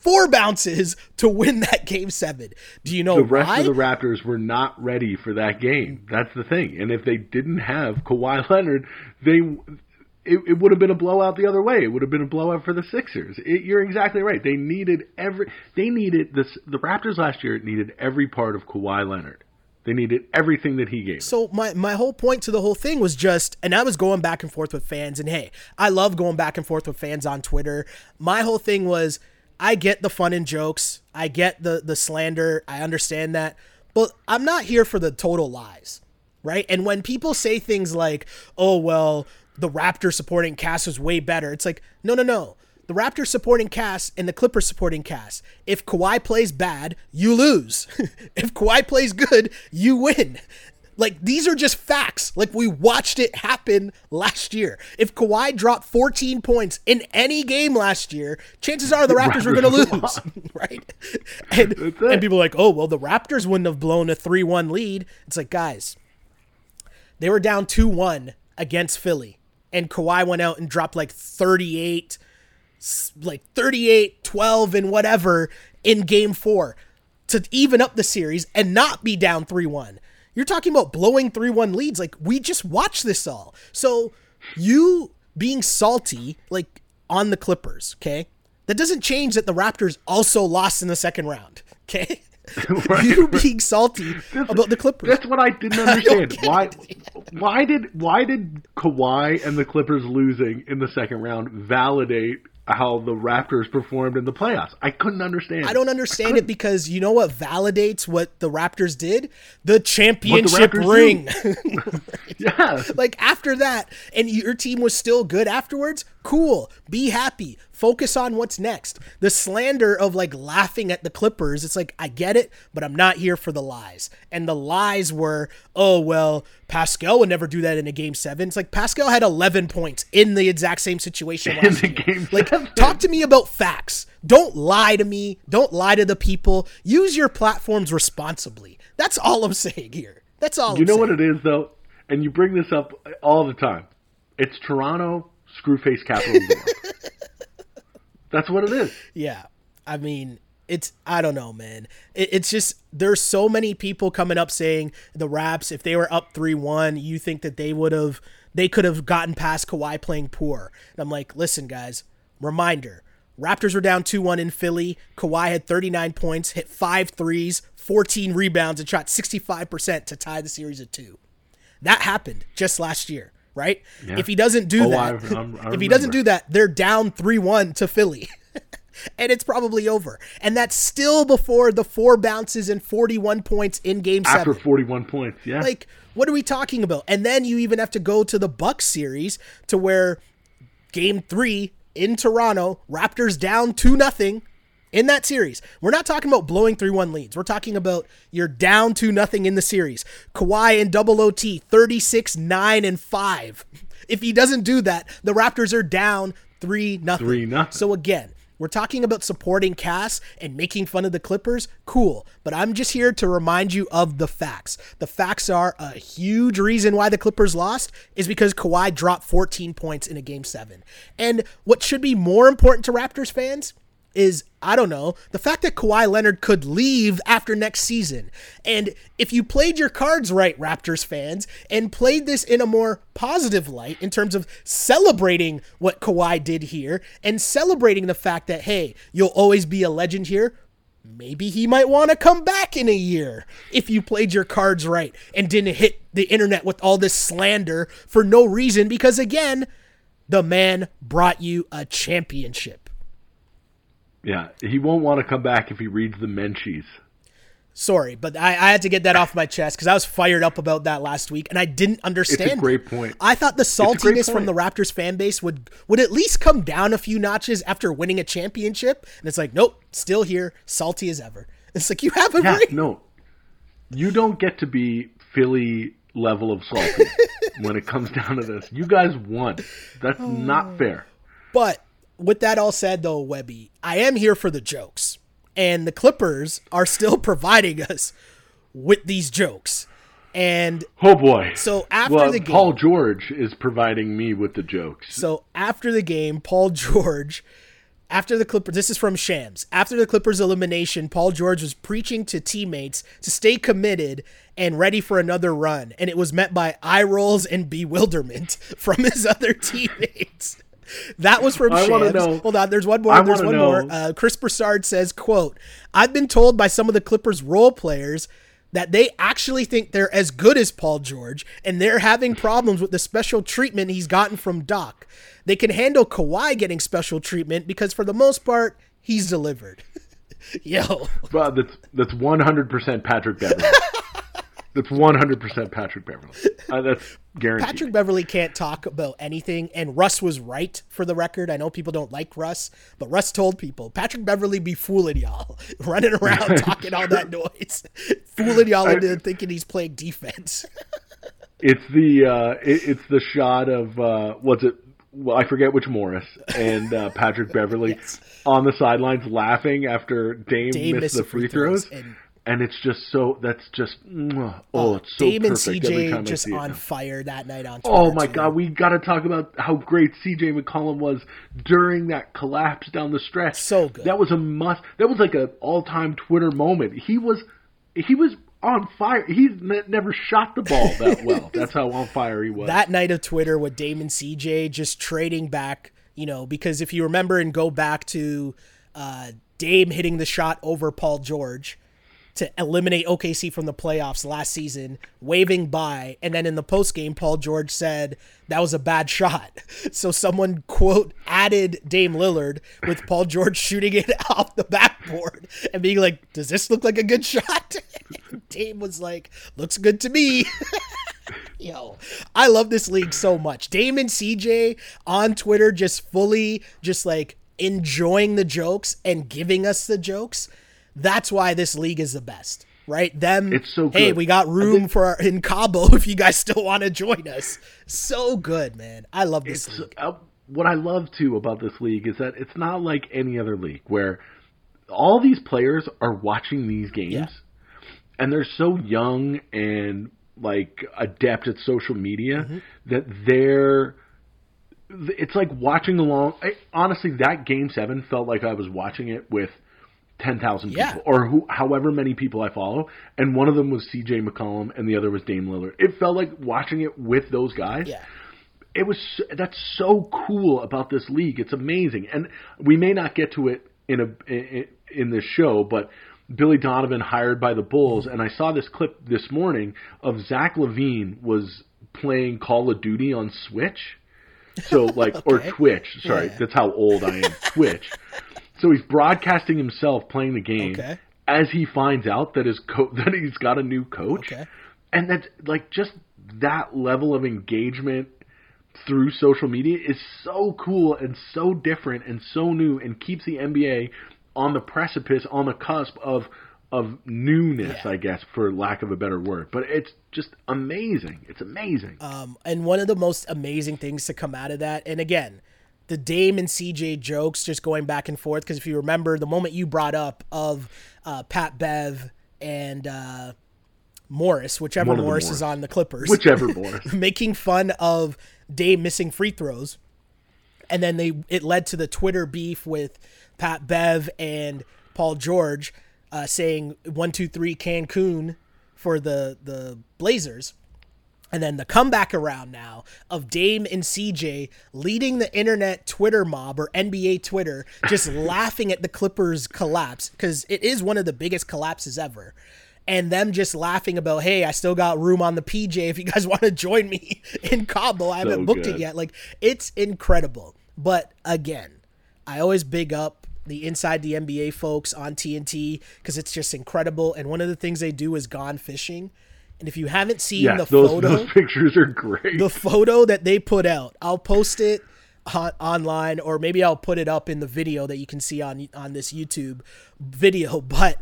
4 bounces to win that game 7. Do you know why? The rest of the Raptors were not ready for that game. That's the thing. And if they didn't have Kawhi Leonard, it would have been a blowout the other way. It would have been a blowout for the Sixers. You're exactly right. They needed the Raptors last year needed every part of Kawhi Leonard. They needed everything that he gave. So my whole point to the whole thing was just, and I was going back and forth with fans, and hey, I love going back and forth with fans on Twitter. My whole thing was, I get the fun and jokes. I get the slander. I understand that. But I'm not here for the total lies, right? And when people say things like, oh, well, the Raptors supporting cast was way better. It's like, no. The Raptors supporting cast and the Clippers supporting cast. If Kawhi plays bad, you lose. If Kawhi plays good, you win. Like, these are just facts. Like, we watched it happen last year. If Kawhi dropped 14 points in any game last year, chances are the Raptors were going to lose, right? And people are like, oh, well, the Raptors wouldn't have blown a 3-1 lead. It's like, guys, they were down 2-1 against Philly, and Kawhi went out and dropped like 38, 12, and whatever in game 4 to even up the series and not be down 3-1. You're talking about blowing 3-1 leads. Like, we just watched this all. So you being salty, like, on the Clippers, okay? That doesn't change that the Raptors also lost in the second round, okay? Right. You being salty about the Clippers. That's what I didn't understand. Why did Kawhi and the Clippers losing in the second round validate how the Raptors performed in the playoffs? I couldn't understand. I don't understand it because you know what validates what the Raptors did? The championship ring. Yeah. Like, after that, and your team was still good afterwards, cool. Be happy. Focus on what's next. The slander of, like, laughing at the Clippers, it's like, I get it, but I'm not here for the lies. And the lies were, oh, well, Pascal would never do that in a game 7. It's like, Pascal had 11 points in the exact same situation last year. Like, talk to me about facts. Don't lie to me. Don't lie to the people. Use your platforms responsibly. That's all I'm saying here. That's all I'm saying. You know what it is, though? And you bring this up all the time. It's Toronto Screwface capitalism. That's what it is. Yeah. I mean, I don't know, man. It's just, there's so many people coming up saying the Raps, if they were up 3-1, you think that they could have gotten past Kawhi playing poor. And I'm like, listen, guys, reminder, Raptors were down 2-1 in Philly. Kawhi had 39 points, hit 5 threes, 14 rebounds, and shot 65% to tie the series at 2. That happened just last year. Right? Yeah. If he doesn't do that, they're down 3-1 to Philly, and it's probably over. And that's still before the 4 bounces and 41 points in game 7. After 41 points, yeah. Like, what are we talking about? And then you even have to go to the Bucks series to where game 3 in Toronto, Raptors down 2-0 in that series. We're not talking about blowing 3-1 leads. We're talking about you're down 2-0 in the series. Kawhi in double OT, 36, 9, and 5. If he doesn't do that, the Raptors are down 3-0. So again, we're talking about supporting Cass and making fun of the Clippers. Cool. But I'm just here to remind you of the facts. The facts are a huge reason why the Clippers lost is because Kawhi dropped 14 points in a game 7. And what should be more important to Raptors fans is, I don't know, the fact that Kawhi Leonard could leave after next season. And if you played your cards right, Raptors fans, and played this in a more positive light in terms of celebrating what Kawhi did here and celebrating the fact that, hey, you'll always be a legend here, maybe he might want to come back in a year if you played your cards right and didn't hit the internet with all this slander for no reason because, again, the man brought you a championship. Yeah, he won't want to come back if he reads the Menchies. Sorry, but I had to get that off my chest because I was fired up about that last week, and I didn't understand. It's a great point. I thought the saltiness from the Raptors fan base would at least come down a few notches after winning a championship, and it's like, nope, still here, salty as ever. It's like, you have a ring. No, you don't get to be Philly level of salty when it comes down to this. You guys won. That's not fair. But with that all said, though, Webby, I am here for the jokes. And the Clippers are still providing us with these jokes. And oh boy. So after the game, Paul George is providing me with the jokes. So after the game, Paul George, after the Clippers, this is from Shams. After the Clippers elimination, Paul George was preaching to teammates to stay committed and ready for another run. And it was met by eye rolls and bewilderment from his other teammates. That was from Shams. Hold on, there's one more. Chris Broussard says, quote, "I've been told by some of the Clippers role players that they actually think they're as good as Paul George, and they're having problems with the special treatment he's gotten from Doc. They can handle Kawhi getting special treatment because for the most part, he's delivered." Yo. Bro, that's 100% Patrick Beverley. That's 100% Patrick Beverley. That's guaranteed. Patrick Beverley can't talk about anything, and Russ was right, for the record. I know people don't like Russ, but Russ told people, Patrick Beverley be fooling y'all, running around talking all that noise, fooling y'all into thinking he's playing defense. It's the shot of I forget which Morris and Patrick Beverley on the sidelines laughing after Dame missed the free throws. And it's just it's so Dame perfect. Dame and CJ just on fire that night on Twitter. Oh, my God. We got to talk about how great CJ McCollum was during that collapse down the stretch. So good. That was a must. That was like an all-time Twitter moment. He was on fire. He's never shot the ball that well. That's how on fire he was. That night of Twitter with Dame and CJ just trading back, because if you remember and go back to Dame hitting the shot over Paul George to eliminate OKC from the playoffs last season, waving bye. And then in the postgame, Paul George said that was a bad shot. So someone, quote, added Dame Lillard with Paul George shooting it off the backboard and being like, does this look like a good shot? And Dame was like, looks good to me. Yo, I love this league so much. Dame and CJ on Twitter just fully just like enjoying the jokes and giving us the jokes. That's why this league is the best, right? It's so good. Hey, we got room in Cabo if you guys still want to join us. So good, man. I love this league. What I love, too, about this league is that it's not like any other league where all these players are watching these games, and they're so young and, like, adept at social media that they're – it's like watching along. Honestly, that Game 7 felt like I was watching it with – 10,000 people or however many people I follow, and one of them was CJ McCollum and the other was Dame Lillard. It felt like watching it with those guys. Yeah. That's so cool about this league. It's amazing. And we may not get to it in this show, but Billy Donovan hired by the Bulls, and I saw this clip this morning of Zach LaVine was playing Call of Duty on Switch. So like or Twitch, sorry. Yeah. That's how old I am. Twitch. So he's broadcasting himself playing the game as he finds out that that he's got a new coach. Okay. And that's like just that level of engagement through social media is so cool and so different and so new and keeps the NBA on the precipice, on the cusp of newness, I guess, for lack of a better word. But it's just amazing. It's amazing. And one of the most amazing things to come out of that, and again, the Dame and CJ jokes just going back and forth. Because if you remember the moment you brought up of Pat Bev and Morris, whichever Morris is on the Clippers. Whichever Morris. Making fun of Dame missing free throws. And then it led to the Twitter beef with Pat Bev and Paul George saying 1-2-3 Cancun for the Blazers. And then the comeback around now of Dame and CJ leading the internet Twitter mob or NBA Twitter, just laughing at the Clippers collapse because it is one of the biggest collapses ever. And them just laughing about, hey, I still got room on the PJ if you guys want to join me in Cabo. I haven't booked it yet. Like, it's incredible. But again, I always big up the Inside the NBA folks on TNT, because it's just incredible. And one of the things they do is gone fishing. And if you haven't seen the photo, those pictures are great. The photo that they put out, I'll post it online, or maybe I'll put it up in the video that you can see on this YouTube video. But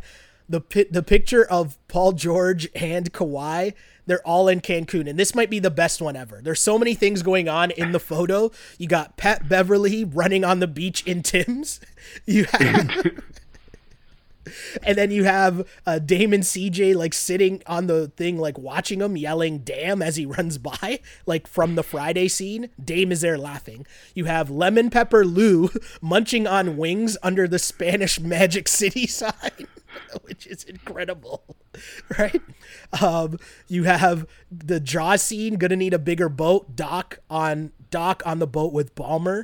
the picture of Paul George and Kawhi, they're all in Cancun, and this might be the best one ever. There's so many things going on in the photo. You got Pat Beverley running on the beach in Tim's. You have, and then you have Damon CJ like sitting on the thing, like watching him, yelling "damn" as he runs by, like from the Friday scene. Dame is there laughing. You have Lemon Pepper Lou munching on wings under the Spanish Magic City sign, which is incredible, right? You have the Jaws scene, gonna need a bigger boat, Doc on the boat with Ballmer.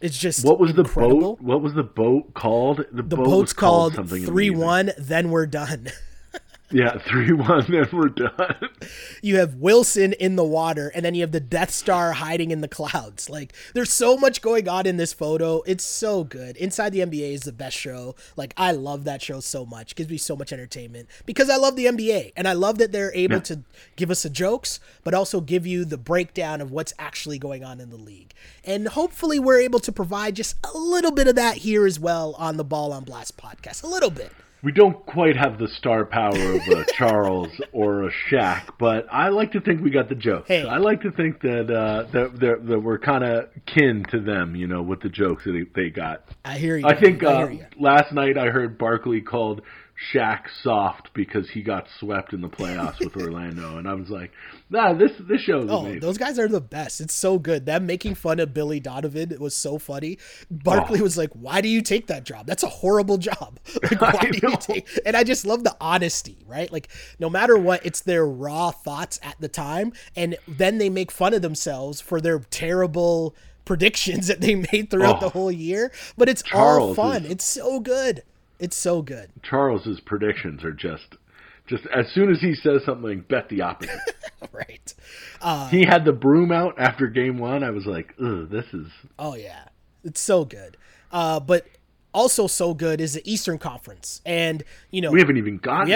It's just incredible. What was the boat called? The boat's called 3-1, then we're done. Yeah, 3-1, then we're done. You have Wilson in the water, and then you have the Death Star hiding in the clouds. Like, there's so much going on in this photo. It's so good. Inside the NBA is the best show. Like, I love that show so much. It gives me so much entertainment because I love the NBA, and I love that they're able to give us the jokes, but also give you the breakdown of what's actually going on in the league. And hopefully we're able to provide just a little bit of that here as well on the Ball on Blast podcast. A little bit. We don't quite have the star power of a Charles or a Shaq, but I like to think we got the jokes. Hey. I like to think that we're kind of kin to them, you know, with the jokes that they got. I hear you. I think last night I heard Barkley called Shaq soft because he got swept in the playoffs with Orlando, and I was like, nah, this show is amazing. Those guys are the best. It's so good. Them making fun of Billy Donovan was so funny. Barkley was like, why do you take that job? That's a horrible job. Like, and I just love the honesty, right? Like, no matter what, it's their raw thoughts at the time, and then they make fun of themselves for their terrible predictions that they made throughout the whole year, but it's all fun. It's so good. It's so good. Charles's predictions are just as soon as he says something, bet the opposite. Right. He had the broom out after game one. I was like, ugh, this is. Oh, yeah. It's so good. But also so good is the Eastern Conference. And, you know, we haven't even gotten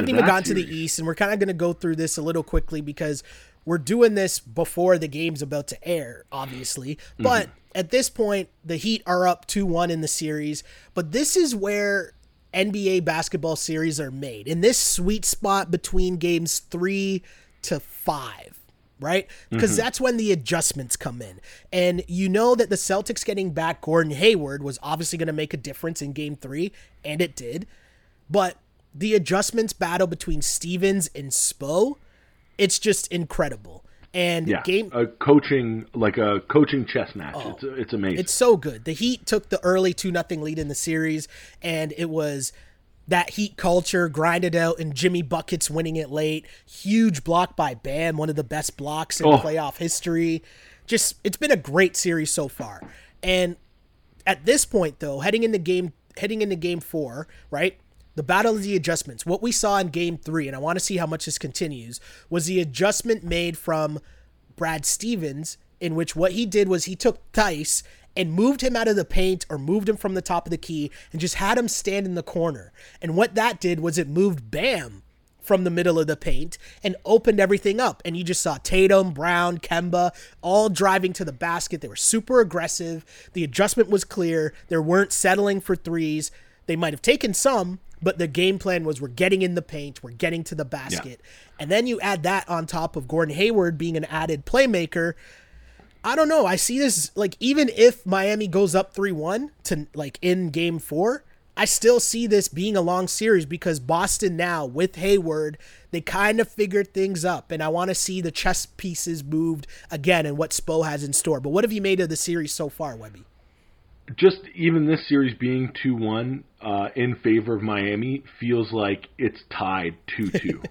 to the East. And we're kind of going to go through this a little quickly because we're doing this before the game's about to air, obviously. But at this point, the Heat are up 2-1 in the series. But this is where NBA basketball series are made, in this sweet spot between games 3 to 5, right? Because that's when the adjustments come in. And you know that the Celtics getting back Gordon Hayward was obviously going to make a difference in game 3, and it did. But the adjustments battle between Stevens and Spo, it's just incredible. And a coaching chess match. It's amazing. It's so good. The Heat took the early 2-0 lead in the series, and it was that Heat culture grinded out, and Jimmy Buckets winning it late. Huge block by Bam, one of the best blocks in playoff history. Just, it's been a great series so far. And at this point, though, heading into game four, right? The battle of the adjustments. What we saw in game 3, and I want to see how much this continues, was the adjustment made from Brad Stevens, in which what he did was he took Theis and moved him out of the paint or moved him from the top of the key and just had him stand in the corner. And what that did was it moved Bam from the middle of the paint and opened everything up. And you just saw Tatum, Brown, Kemba, all driving to the basket. They were super aggressive. The adjustment was clear. They weren't settling for threes. They might have taken some, but the game plan was, we're getting in the paint, we're getting to the basket. Yeah. And then you add that on top of Gordon Hayward being an added playmaker. I don't know. I see this, like, even if Miami goes up 3-1 to, like, in game 4, I still see this being a long series because Boston now with Hayward, they kind of figured things up. And I want to see the chess pieces moved again and what Spo has in store. But what have you made of the series so far, Webby? Just even this series being 2-1 in favor of Miami feels like it's tied 2-2.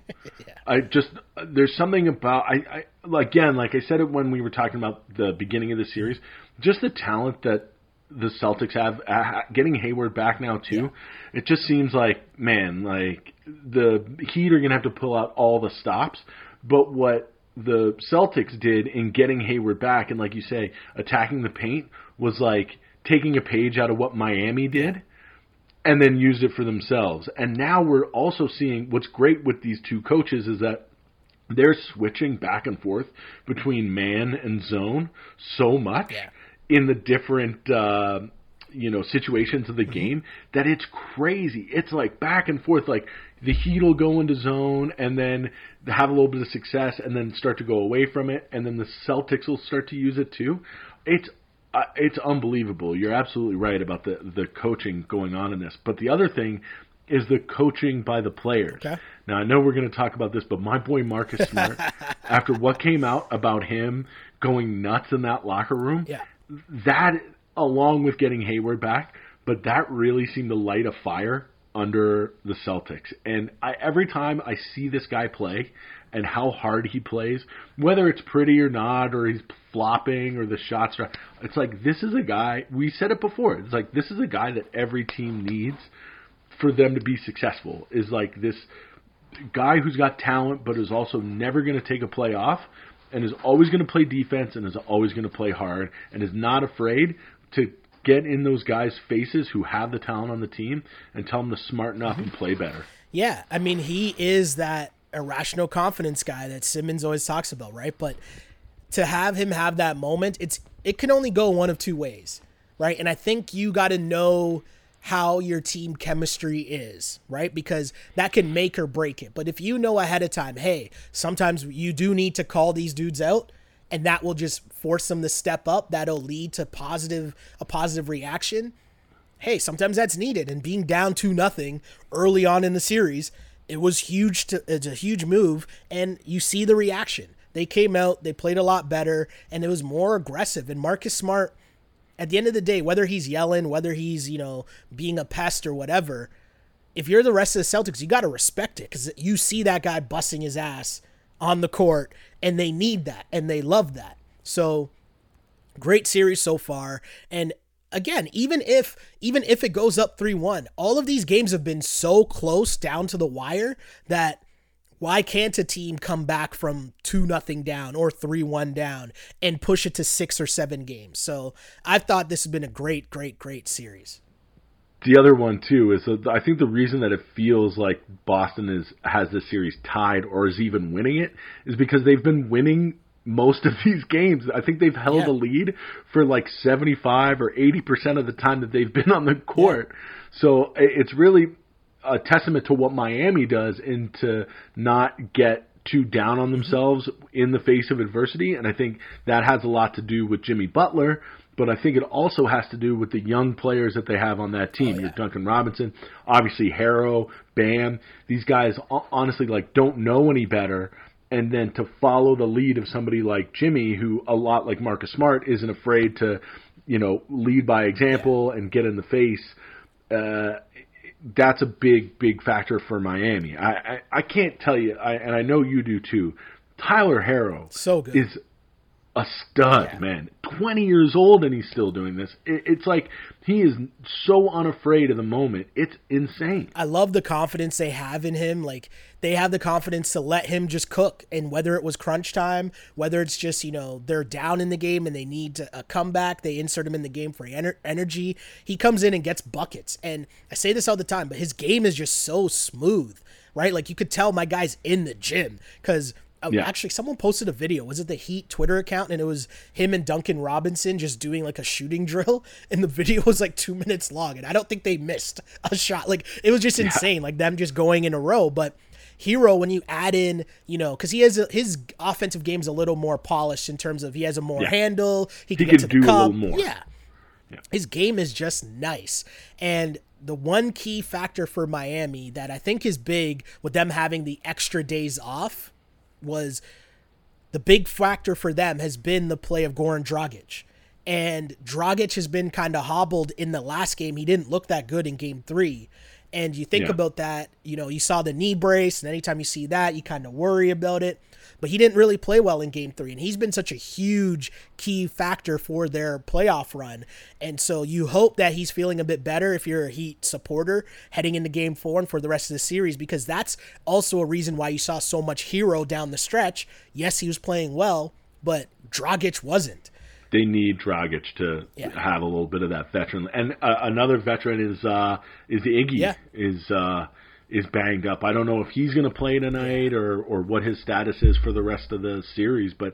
Yeah. There's something about, like I said it when we were talking about the beginning of the series, just the talent that the Celtics have, getting Hayward back now too, it just seems like, man, like the Heat are going to have to pull out all the stops, but what the Celtics did in getting Hayward back and, like you say, attacking the paint was like, taking a page out of what Miami did and then used it for themselves. And now we're also seeing what's great with these two coaches is that they're switching back and forth between man and zone so much in the different situations of the game that it's crazy. It's like back and forth, like the Heat will go into zone and then have a little bit of success and then start to go away from it, and then the Celtics will start to use it too. It's unbelievable. You're absolutely right about the coaching going on in this. But the other thing is the coaching by the players. Okay. Now, I know we're going to talk about this, but my boy Marcus Smart, after what came out about him going nuts in that locker room, that, along with getting Hayward back, but that really seemed to light a fire under the Celtics. And every time I see this guy play and how hard he plays, whether it's pretty or not, or he's flopping or the shots, it's like, this is a guy, we said it before, it's like, this is a guy that every team needs for them to be successful, is like this guy who's got talent but is also never going to take a play off and is always going to play defense and is always going to play hard and is not afraid to get in those guys' faces who have the talent on the team and tell them to smarten up and play better. Yeah, I mean, he is that irrational confidence guy that Simmons always talks about, right? But to have him have that moment, it can only go one of two ways, right? And I think you got to know how your team chemistry is, right? Because that can make or break it. But if you know ahead of time, hey, sometimes you do need to call these dudes out, and that will just force them to step up. That'll lead to a positive reaction. Hey, sometimes that's needed. And being down 2-0 early on in the series, it's a huge move. And you see the reaction. They came out, they played a lot better, and it was more aggressive. And Marcus Smart, at the end of the day, whether he's yelling, whether he's, being a pest or whatever, if you're the rest of the Celtics, you got to respect it, because you see that guy busting his ass on the court, and they need that, and they love that. So, great series so far. And again, even if it goes up 3-1, all of these games have been so close down to the wire that why can't a team come back from 2-0 down or 3-1 down and push it to 6 or 7 games? So, I've thought this has been a great, great, great series. The other one, too, is I think the reason that it feels like Boston has this series tied or is even winning it is because they've been winning most of these games. I think they've held a lead for like 75 or 80% of the time that they've been on the court. Yeah. So it's really a testament to what Miami does and to not get too down on themselves in the face of adversity. And I think that has a lot to do with Jimmy Butler, but I think it also has to do with the young players that they have on that team. You're Duncan Robinson, obviously Harrow, Bam. These guys honestly don't know any better. And then to follow the lead of somebody like Jimmy, who a lot like Marcus Smart isn't afraid to, lead by example and get in the face. That's a big, big factor for Miami. I can't tell you, and I know you do too, Tyler Herro is a stud, man. 20 years old and he's still doing this. It's like he is so unafraid of the moment. It's insane. I love the confidence they have in him. Like, they have the confidence to let him just cook. And whether it was crunch time, whether it's just, they're down in the game and they need a comeback, they insert him in the game for energy. He comes in and gets buckets. And I say this all the time, but his game is just so smooth, right? Like, you could tell my guy's in the gym because... Yeah. Actually, someone posted a video. Was it the Heat Twitter account? And it was him and Duncan Robinson just doing like a shooting drill. And the video was like 2 minutes long. And I don't think they missed a shot. Like, it was just insane. Like, them just going in a row. But Hero, when you add in, because he has his offensive game's a little more polished in terms of he has a more handle. He can get to the cup. A little more. Yeah. His game is just nice. And the one key factor for Miami that I think is big with them having the extra days off was the big factor for them has been the play of Goran Dragic. And Dragic has been kind of hobbled in the last game. He didn't look that good in game 3. And you think about that, you saw the knee brace, and anytime you see that, you kind of worry about it. But he didn't really play well in game 3. And he's been such a huge key factor for their playoff run. And so you hope that he's feeling a bit better if you're a Heat supporter heading into game 4 and for the rest of the series, because that's also a reason why you saw so much Hero down the stretch. Yes, he was playing well, but Dragic wasn't. they need Dragic to have a little bit of that veteran. And another veteran is Iggy is banged up. I don't know if he's going to play tonight or what his status is for the rest of the series, but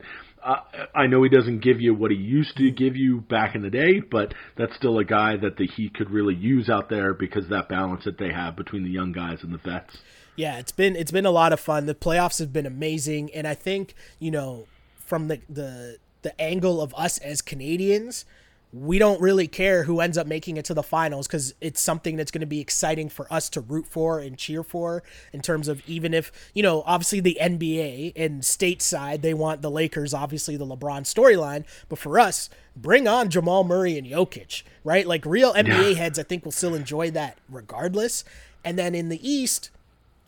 I know he doesn't give you what he used to give you back in the day, but that's still a guy that the Heat could really use out there because of that balance that they have between the young guys and the vets. Yeah, it's been a lot of fun. The playoffs have been amazing, and I think, you know, from the angle of us as Canadians, we don't really care who ends up making it to the finals because it's something that's going to be exciting for us to root for and cheer for in terms of, even if, you know, obviously the NBA and stateside, they want the Lakers, obviously the LeBron storyline. But for us, bring on Jamal Murray and Jokic, right? Like real NBA heads, I think, will still enjoy that regardless. And then in the East,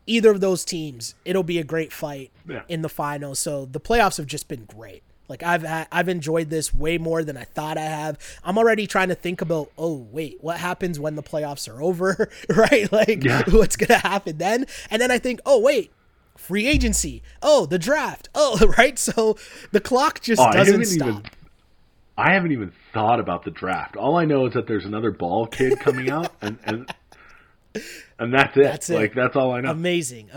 either of those teams, it'll be a great fight in the finals. So the playoffs have just been great. Like I've enjoyed this way more than I thought I have. I'm already trying to think about, oh wait, what happens when the playoffs are over, right? Like what's going to happen then? And then I think, oh wait, free agency. Oh, the draft. Oh, right. So the clock just doesn't stop. I haven't even thought about the draft. All I know is that there's another ball kid coming out and that's it. That's it. Like that's all I know. Amazing.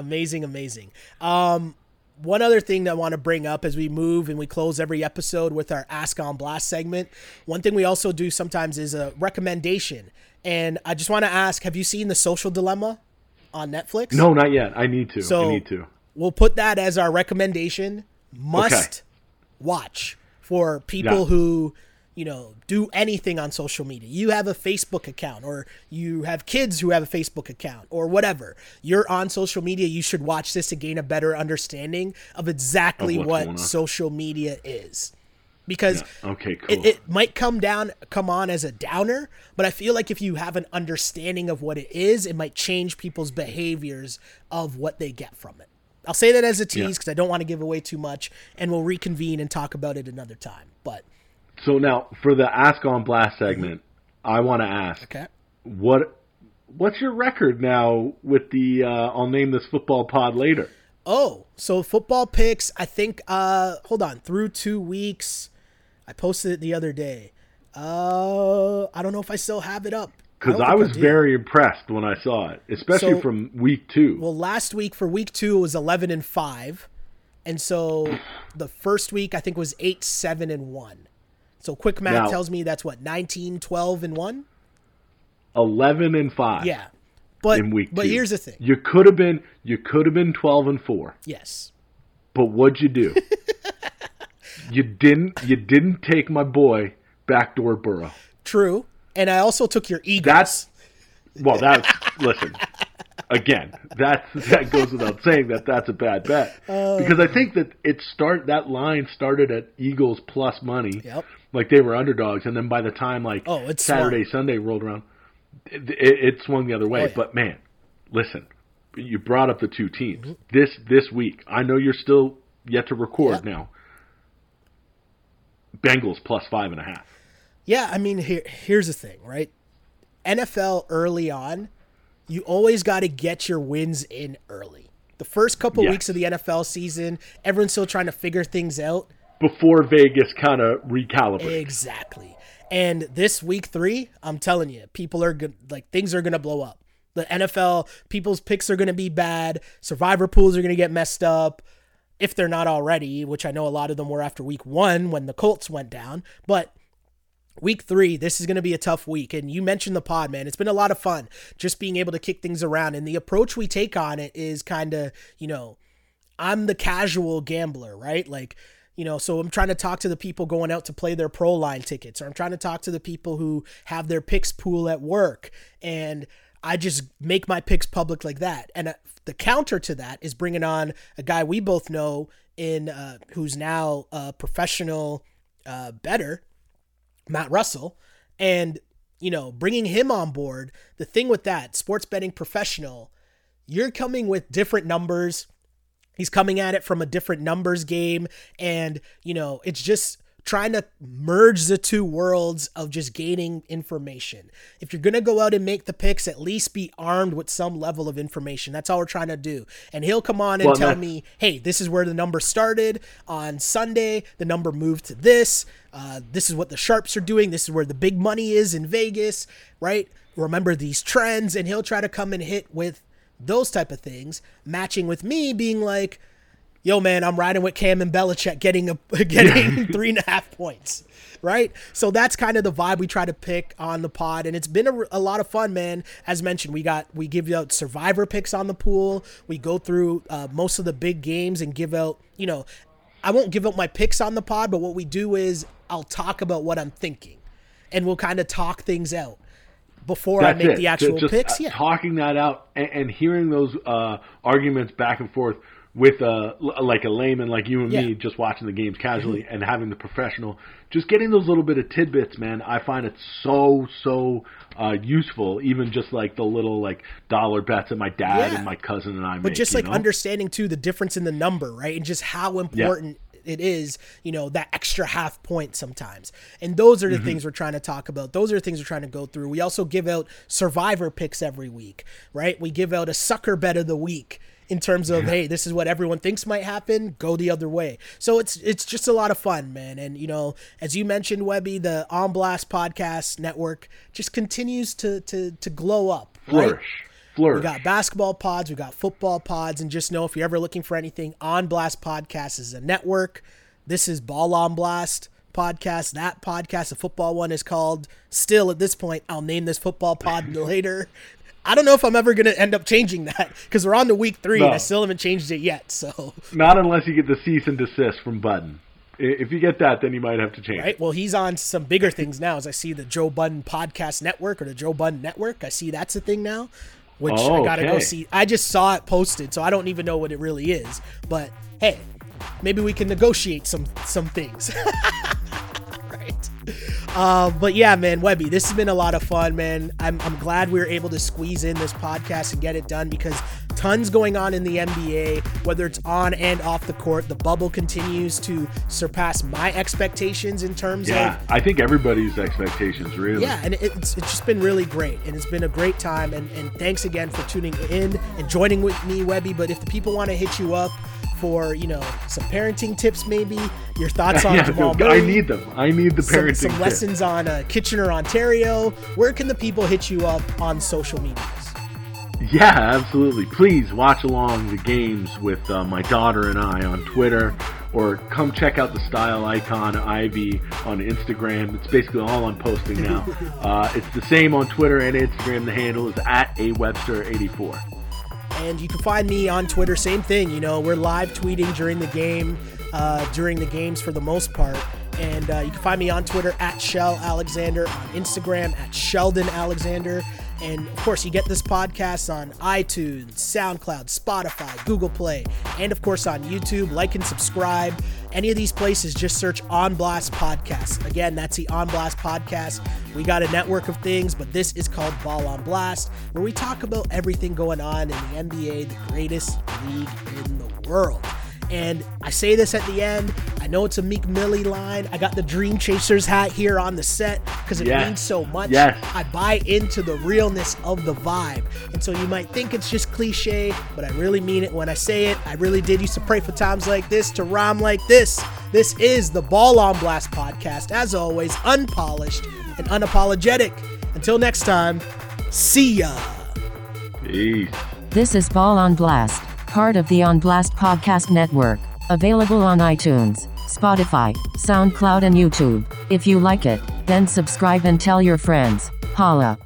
One other thing that I want to bring up as we move and we close every episode with our Ask on Blast segment. One thing we also do sometimes is a recommendation. And I just want to ask, have you seen The Social Dilemma on Netflix? No, not yet. I need to. We'll put that as our recommendation. Must watch for people who, you know, do anything on social media. You have a Facebook account, or you have kids who have a Facebook account, or whatever. You're on social media. You should watch this to gain a better understanding of exactly what social media is. Because it might come on as a downer, but I feel like if you have an understanding of what it is, it might change people's behaviors of what they get from it. I'll say that as a tease because I don't want to give away too much, and we'll reconvene and talk about it another time. But so now, for the Ask on Blast segment, I want to ask, what's your record now with the I'll name this football pod later? Oh, so football picks, I think, through 2 weeks, I posted it the other day. I don't know if I still have it up. Because I was very impressed when I saw it, especially from week two. Well, last week, for week two, it was 11-5. And so the first week, I think, was 8-7-1. So quick math tells me that's what, 19-12-1? 11-5. Yeah. But in week two. Here's the thing. You could have been 12-4. Yes. But what'd you do? You didn't take my boy backdoor Burrow. True. And I also took your Eagles. Listen. Again, that goes without saying that that's a bad bet, because I think that that line started at Eagles plus money, like they were underdogs, and then by the time Saturday, Sunday rolled around, it swung the other way. Oh, yeah. But man, listen, you brought up the two teams this week. I know you're still yet to record now. Bengals plus 5.5. Yeah, I mean here's the thing, right? NFL early on. You always got to get your wins in early. The first couple weeks of the NFL season, everyone's still trying to figure things out. Before Vegas kind of recalibrates. Exactly. And this week three, I'm telling you, people are good. Like, things are going to blow up. The NFL, people's picks are going to be bad. Survivor pools are going to get messed up. If they're not already, which I know a lot of them were after week one when the Colts went down. But week three, this is going to be a tough week. And you mentioned the pod, man. It's been a lot of fun just being able to kick things around. And the approach we take on it is kind of, you know, I'm the casual gambler, right? Like, you know, so I'm trying to talk to the people going out to play their pro line tickets, or I'm trying to talk to the people who have their picks pool at work. And I just make my picks public like that. And the counter to that is bringing on a guy we both know who's now a professional bettor, Matt Russell, and, you know, bringing him on board. The thing with that sports betting professional, you're coming with different numbers. He's coming at it from a different numbers game. And, you know, it's just trying to merge the two worlds of just gaining information. If you're going to go out and make the picks, at least be armed with some level of information. That's all we're trying to do. And he'll come on and tell me, hey, this is where the number started on Sunday. The number moved to this. This is what the sharps are doing. This is where the big money is in Vegas, right? Remember these trends. And he'll try to come and hit with those type of things, matching with me being like, yo, man, I'm riding with Cam and Belichick getting 3.5 points, right? So that's kind of the vibe we try to pick on the pod, and it's been a lot of fun, man. As mentioned, we give out survivor picks on the pool. We go through most of the big games and give out, you know, I won't give out my picks on the pod, but what we do is I'll talk about what I'm thinking, and we'll kind of talk things out before that's I make it. The actual just picks. Yeah, talking that out and hearing those arguments back and forth with like a layman like you and me just watching the games casually and having the professional, just getting those little bit of tidbits, man, I find it so useful, even just like the little like dollar bets that my dad and my cousin and I make. But just like understanding too the difference in the number, right, and just how important it is, you know, that extra half point sometimes. And those are the things we're trying to talk about. Those are the things we're trying to go through. We also give out survivor picks every week, right? We give out a sucker bet of the week in terms of, hey, this is what everyone thinks might happen, go the other way. So it's just a lot of fun, man. And, you know, as you mentioned, Webby, the On Blast Podcast Network just continues to glow up. Flourish. Right? We got basketball pods, we got football pods, and just know if you're ever looking for anything, On Blast Podcast is a network. This is Ball On Blast Podcast. That podcast, the football one, is called, still at this point, I'll name this football pod later. I don't know if I'm ever going to end up changing that because we're on to week 3 and I still haven't changed it yet. So not unless you get the cease and desist from Budden. If you get that, then you might have to change. Right. Well, he's on some bigger things now. As I see the Joe Budden Podcast Network or the Joe Budden Network, I see that's a thing now. Which I gotta go see. I just saw it posted, so I don't even know what it really is. But hey, maybe we can negotiate some things. Right. But yeah, man, Webby, this has been a lot of fun, man. I'm glad we were able to squeeze in this podcast and get it done because tons going on in the NBA, whether it's on and off the court. The bubble continues to surpass my expectations in terms of... I think everybody's expectations, really. Yeah, and it's just been really great, and it's been a great time, and thanks again for tuning in and joining with me, Webby. But if the people want to hit you up for, you know, some parenting tips maybe, your thoughts on Jamal Murray. I need them. I need the parenting some tips. Lessons on Kitchener, Ontario. Where can the people hit you up on social media? Yeah, absolutely. Please watch along the games with my daughter and I on Twitter, or come check out the Style Icon Ivy on Instagram. It's basically all I'm posting now. It's the same on Twitter and Instagram. The handle is @awebster84. And you can find me on Twitter. Same thing. You know, we're live tweeting during the game, during the games for the most part. And you can find me on Twitter @ShellAlexander, on Instagram @SheldonAlexander. And, of course, you get this podcast on iTunes, SoundCloud, Spotify, Google Play, and, of course, on YouTube. Like and subscribe. Any of these places, just search On Blast Podcast. Again, that's the On Blast Podcast. We got a network of things, but this is called Ball on Blast, where we talk about everything going on in the NBA, the greatest league in the world. And I say this at the end. I know it's a Meek Millie line. I got the Dream Chasers hat here on the set because it means so much. Yes. I buy into the realness of the vibe. And so you might think it's just cliche, but I really mean it when I say it. I really did used to pray for times like this to rhyme like this. This is the Ball on Blast Podcast. As always, unpolished and unapologetic. Until next time, see ya. Peace. This is Ball on Blast, part of the On Blast Podcast Network, available on iTunes, Spotify, SoundCloud, and YouTube. If you like it, then subscribe and tell your friends. Holla.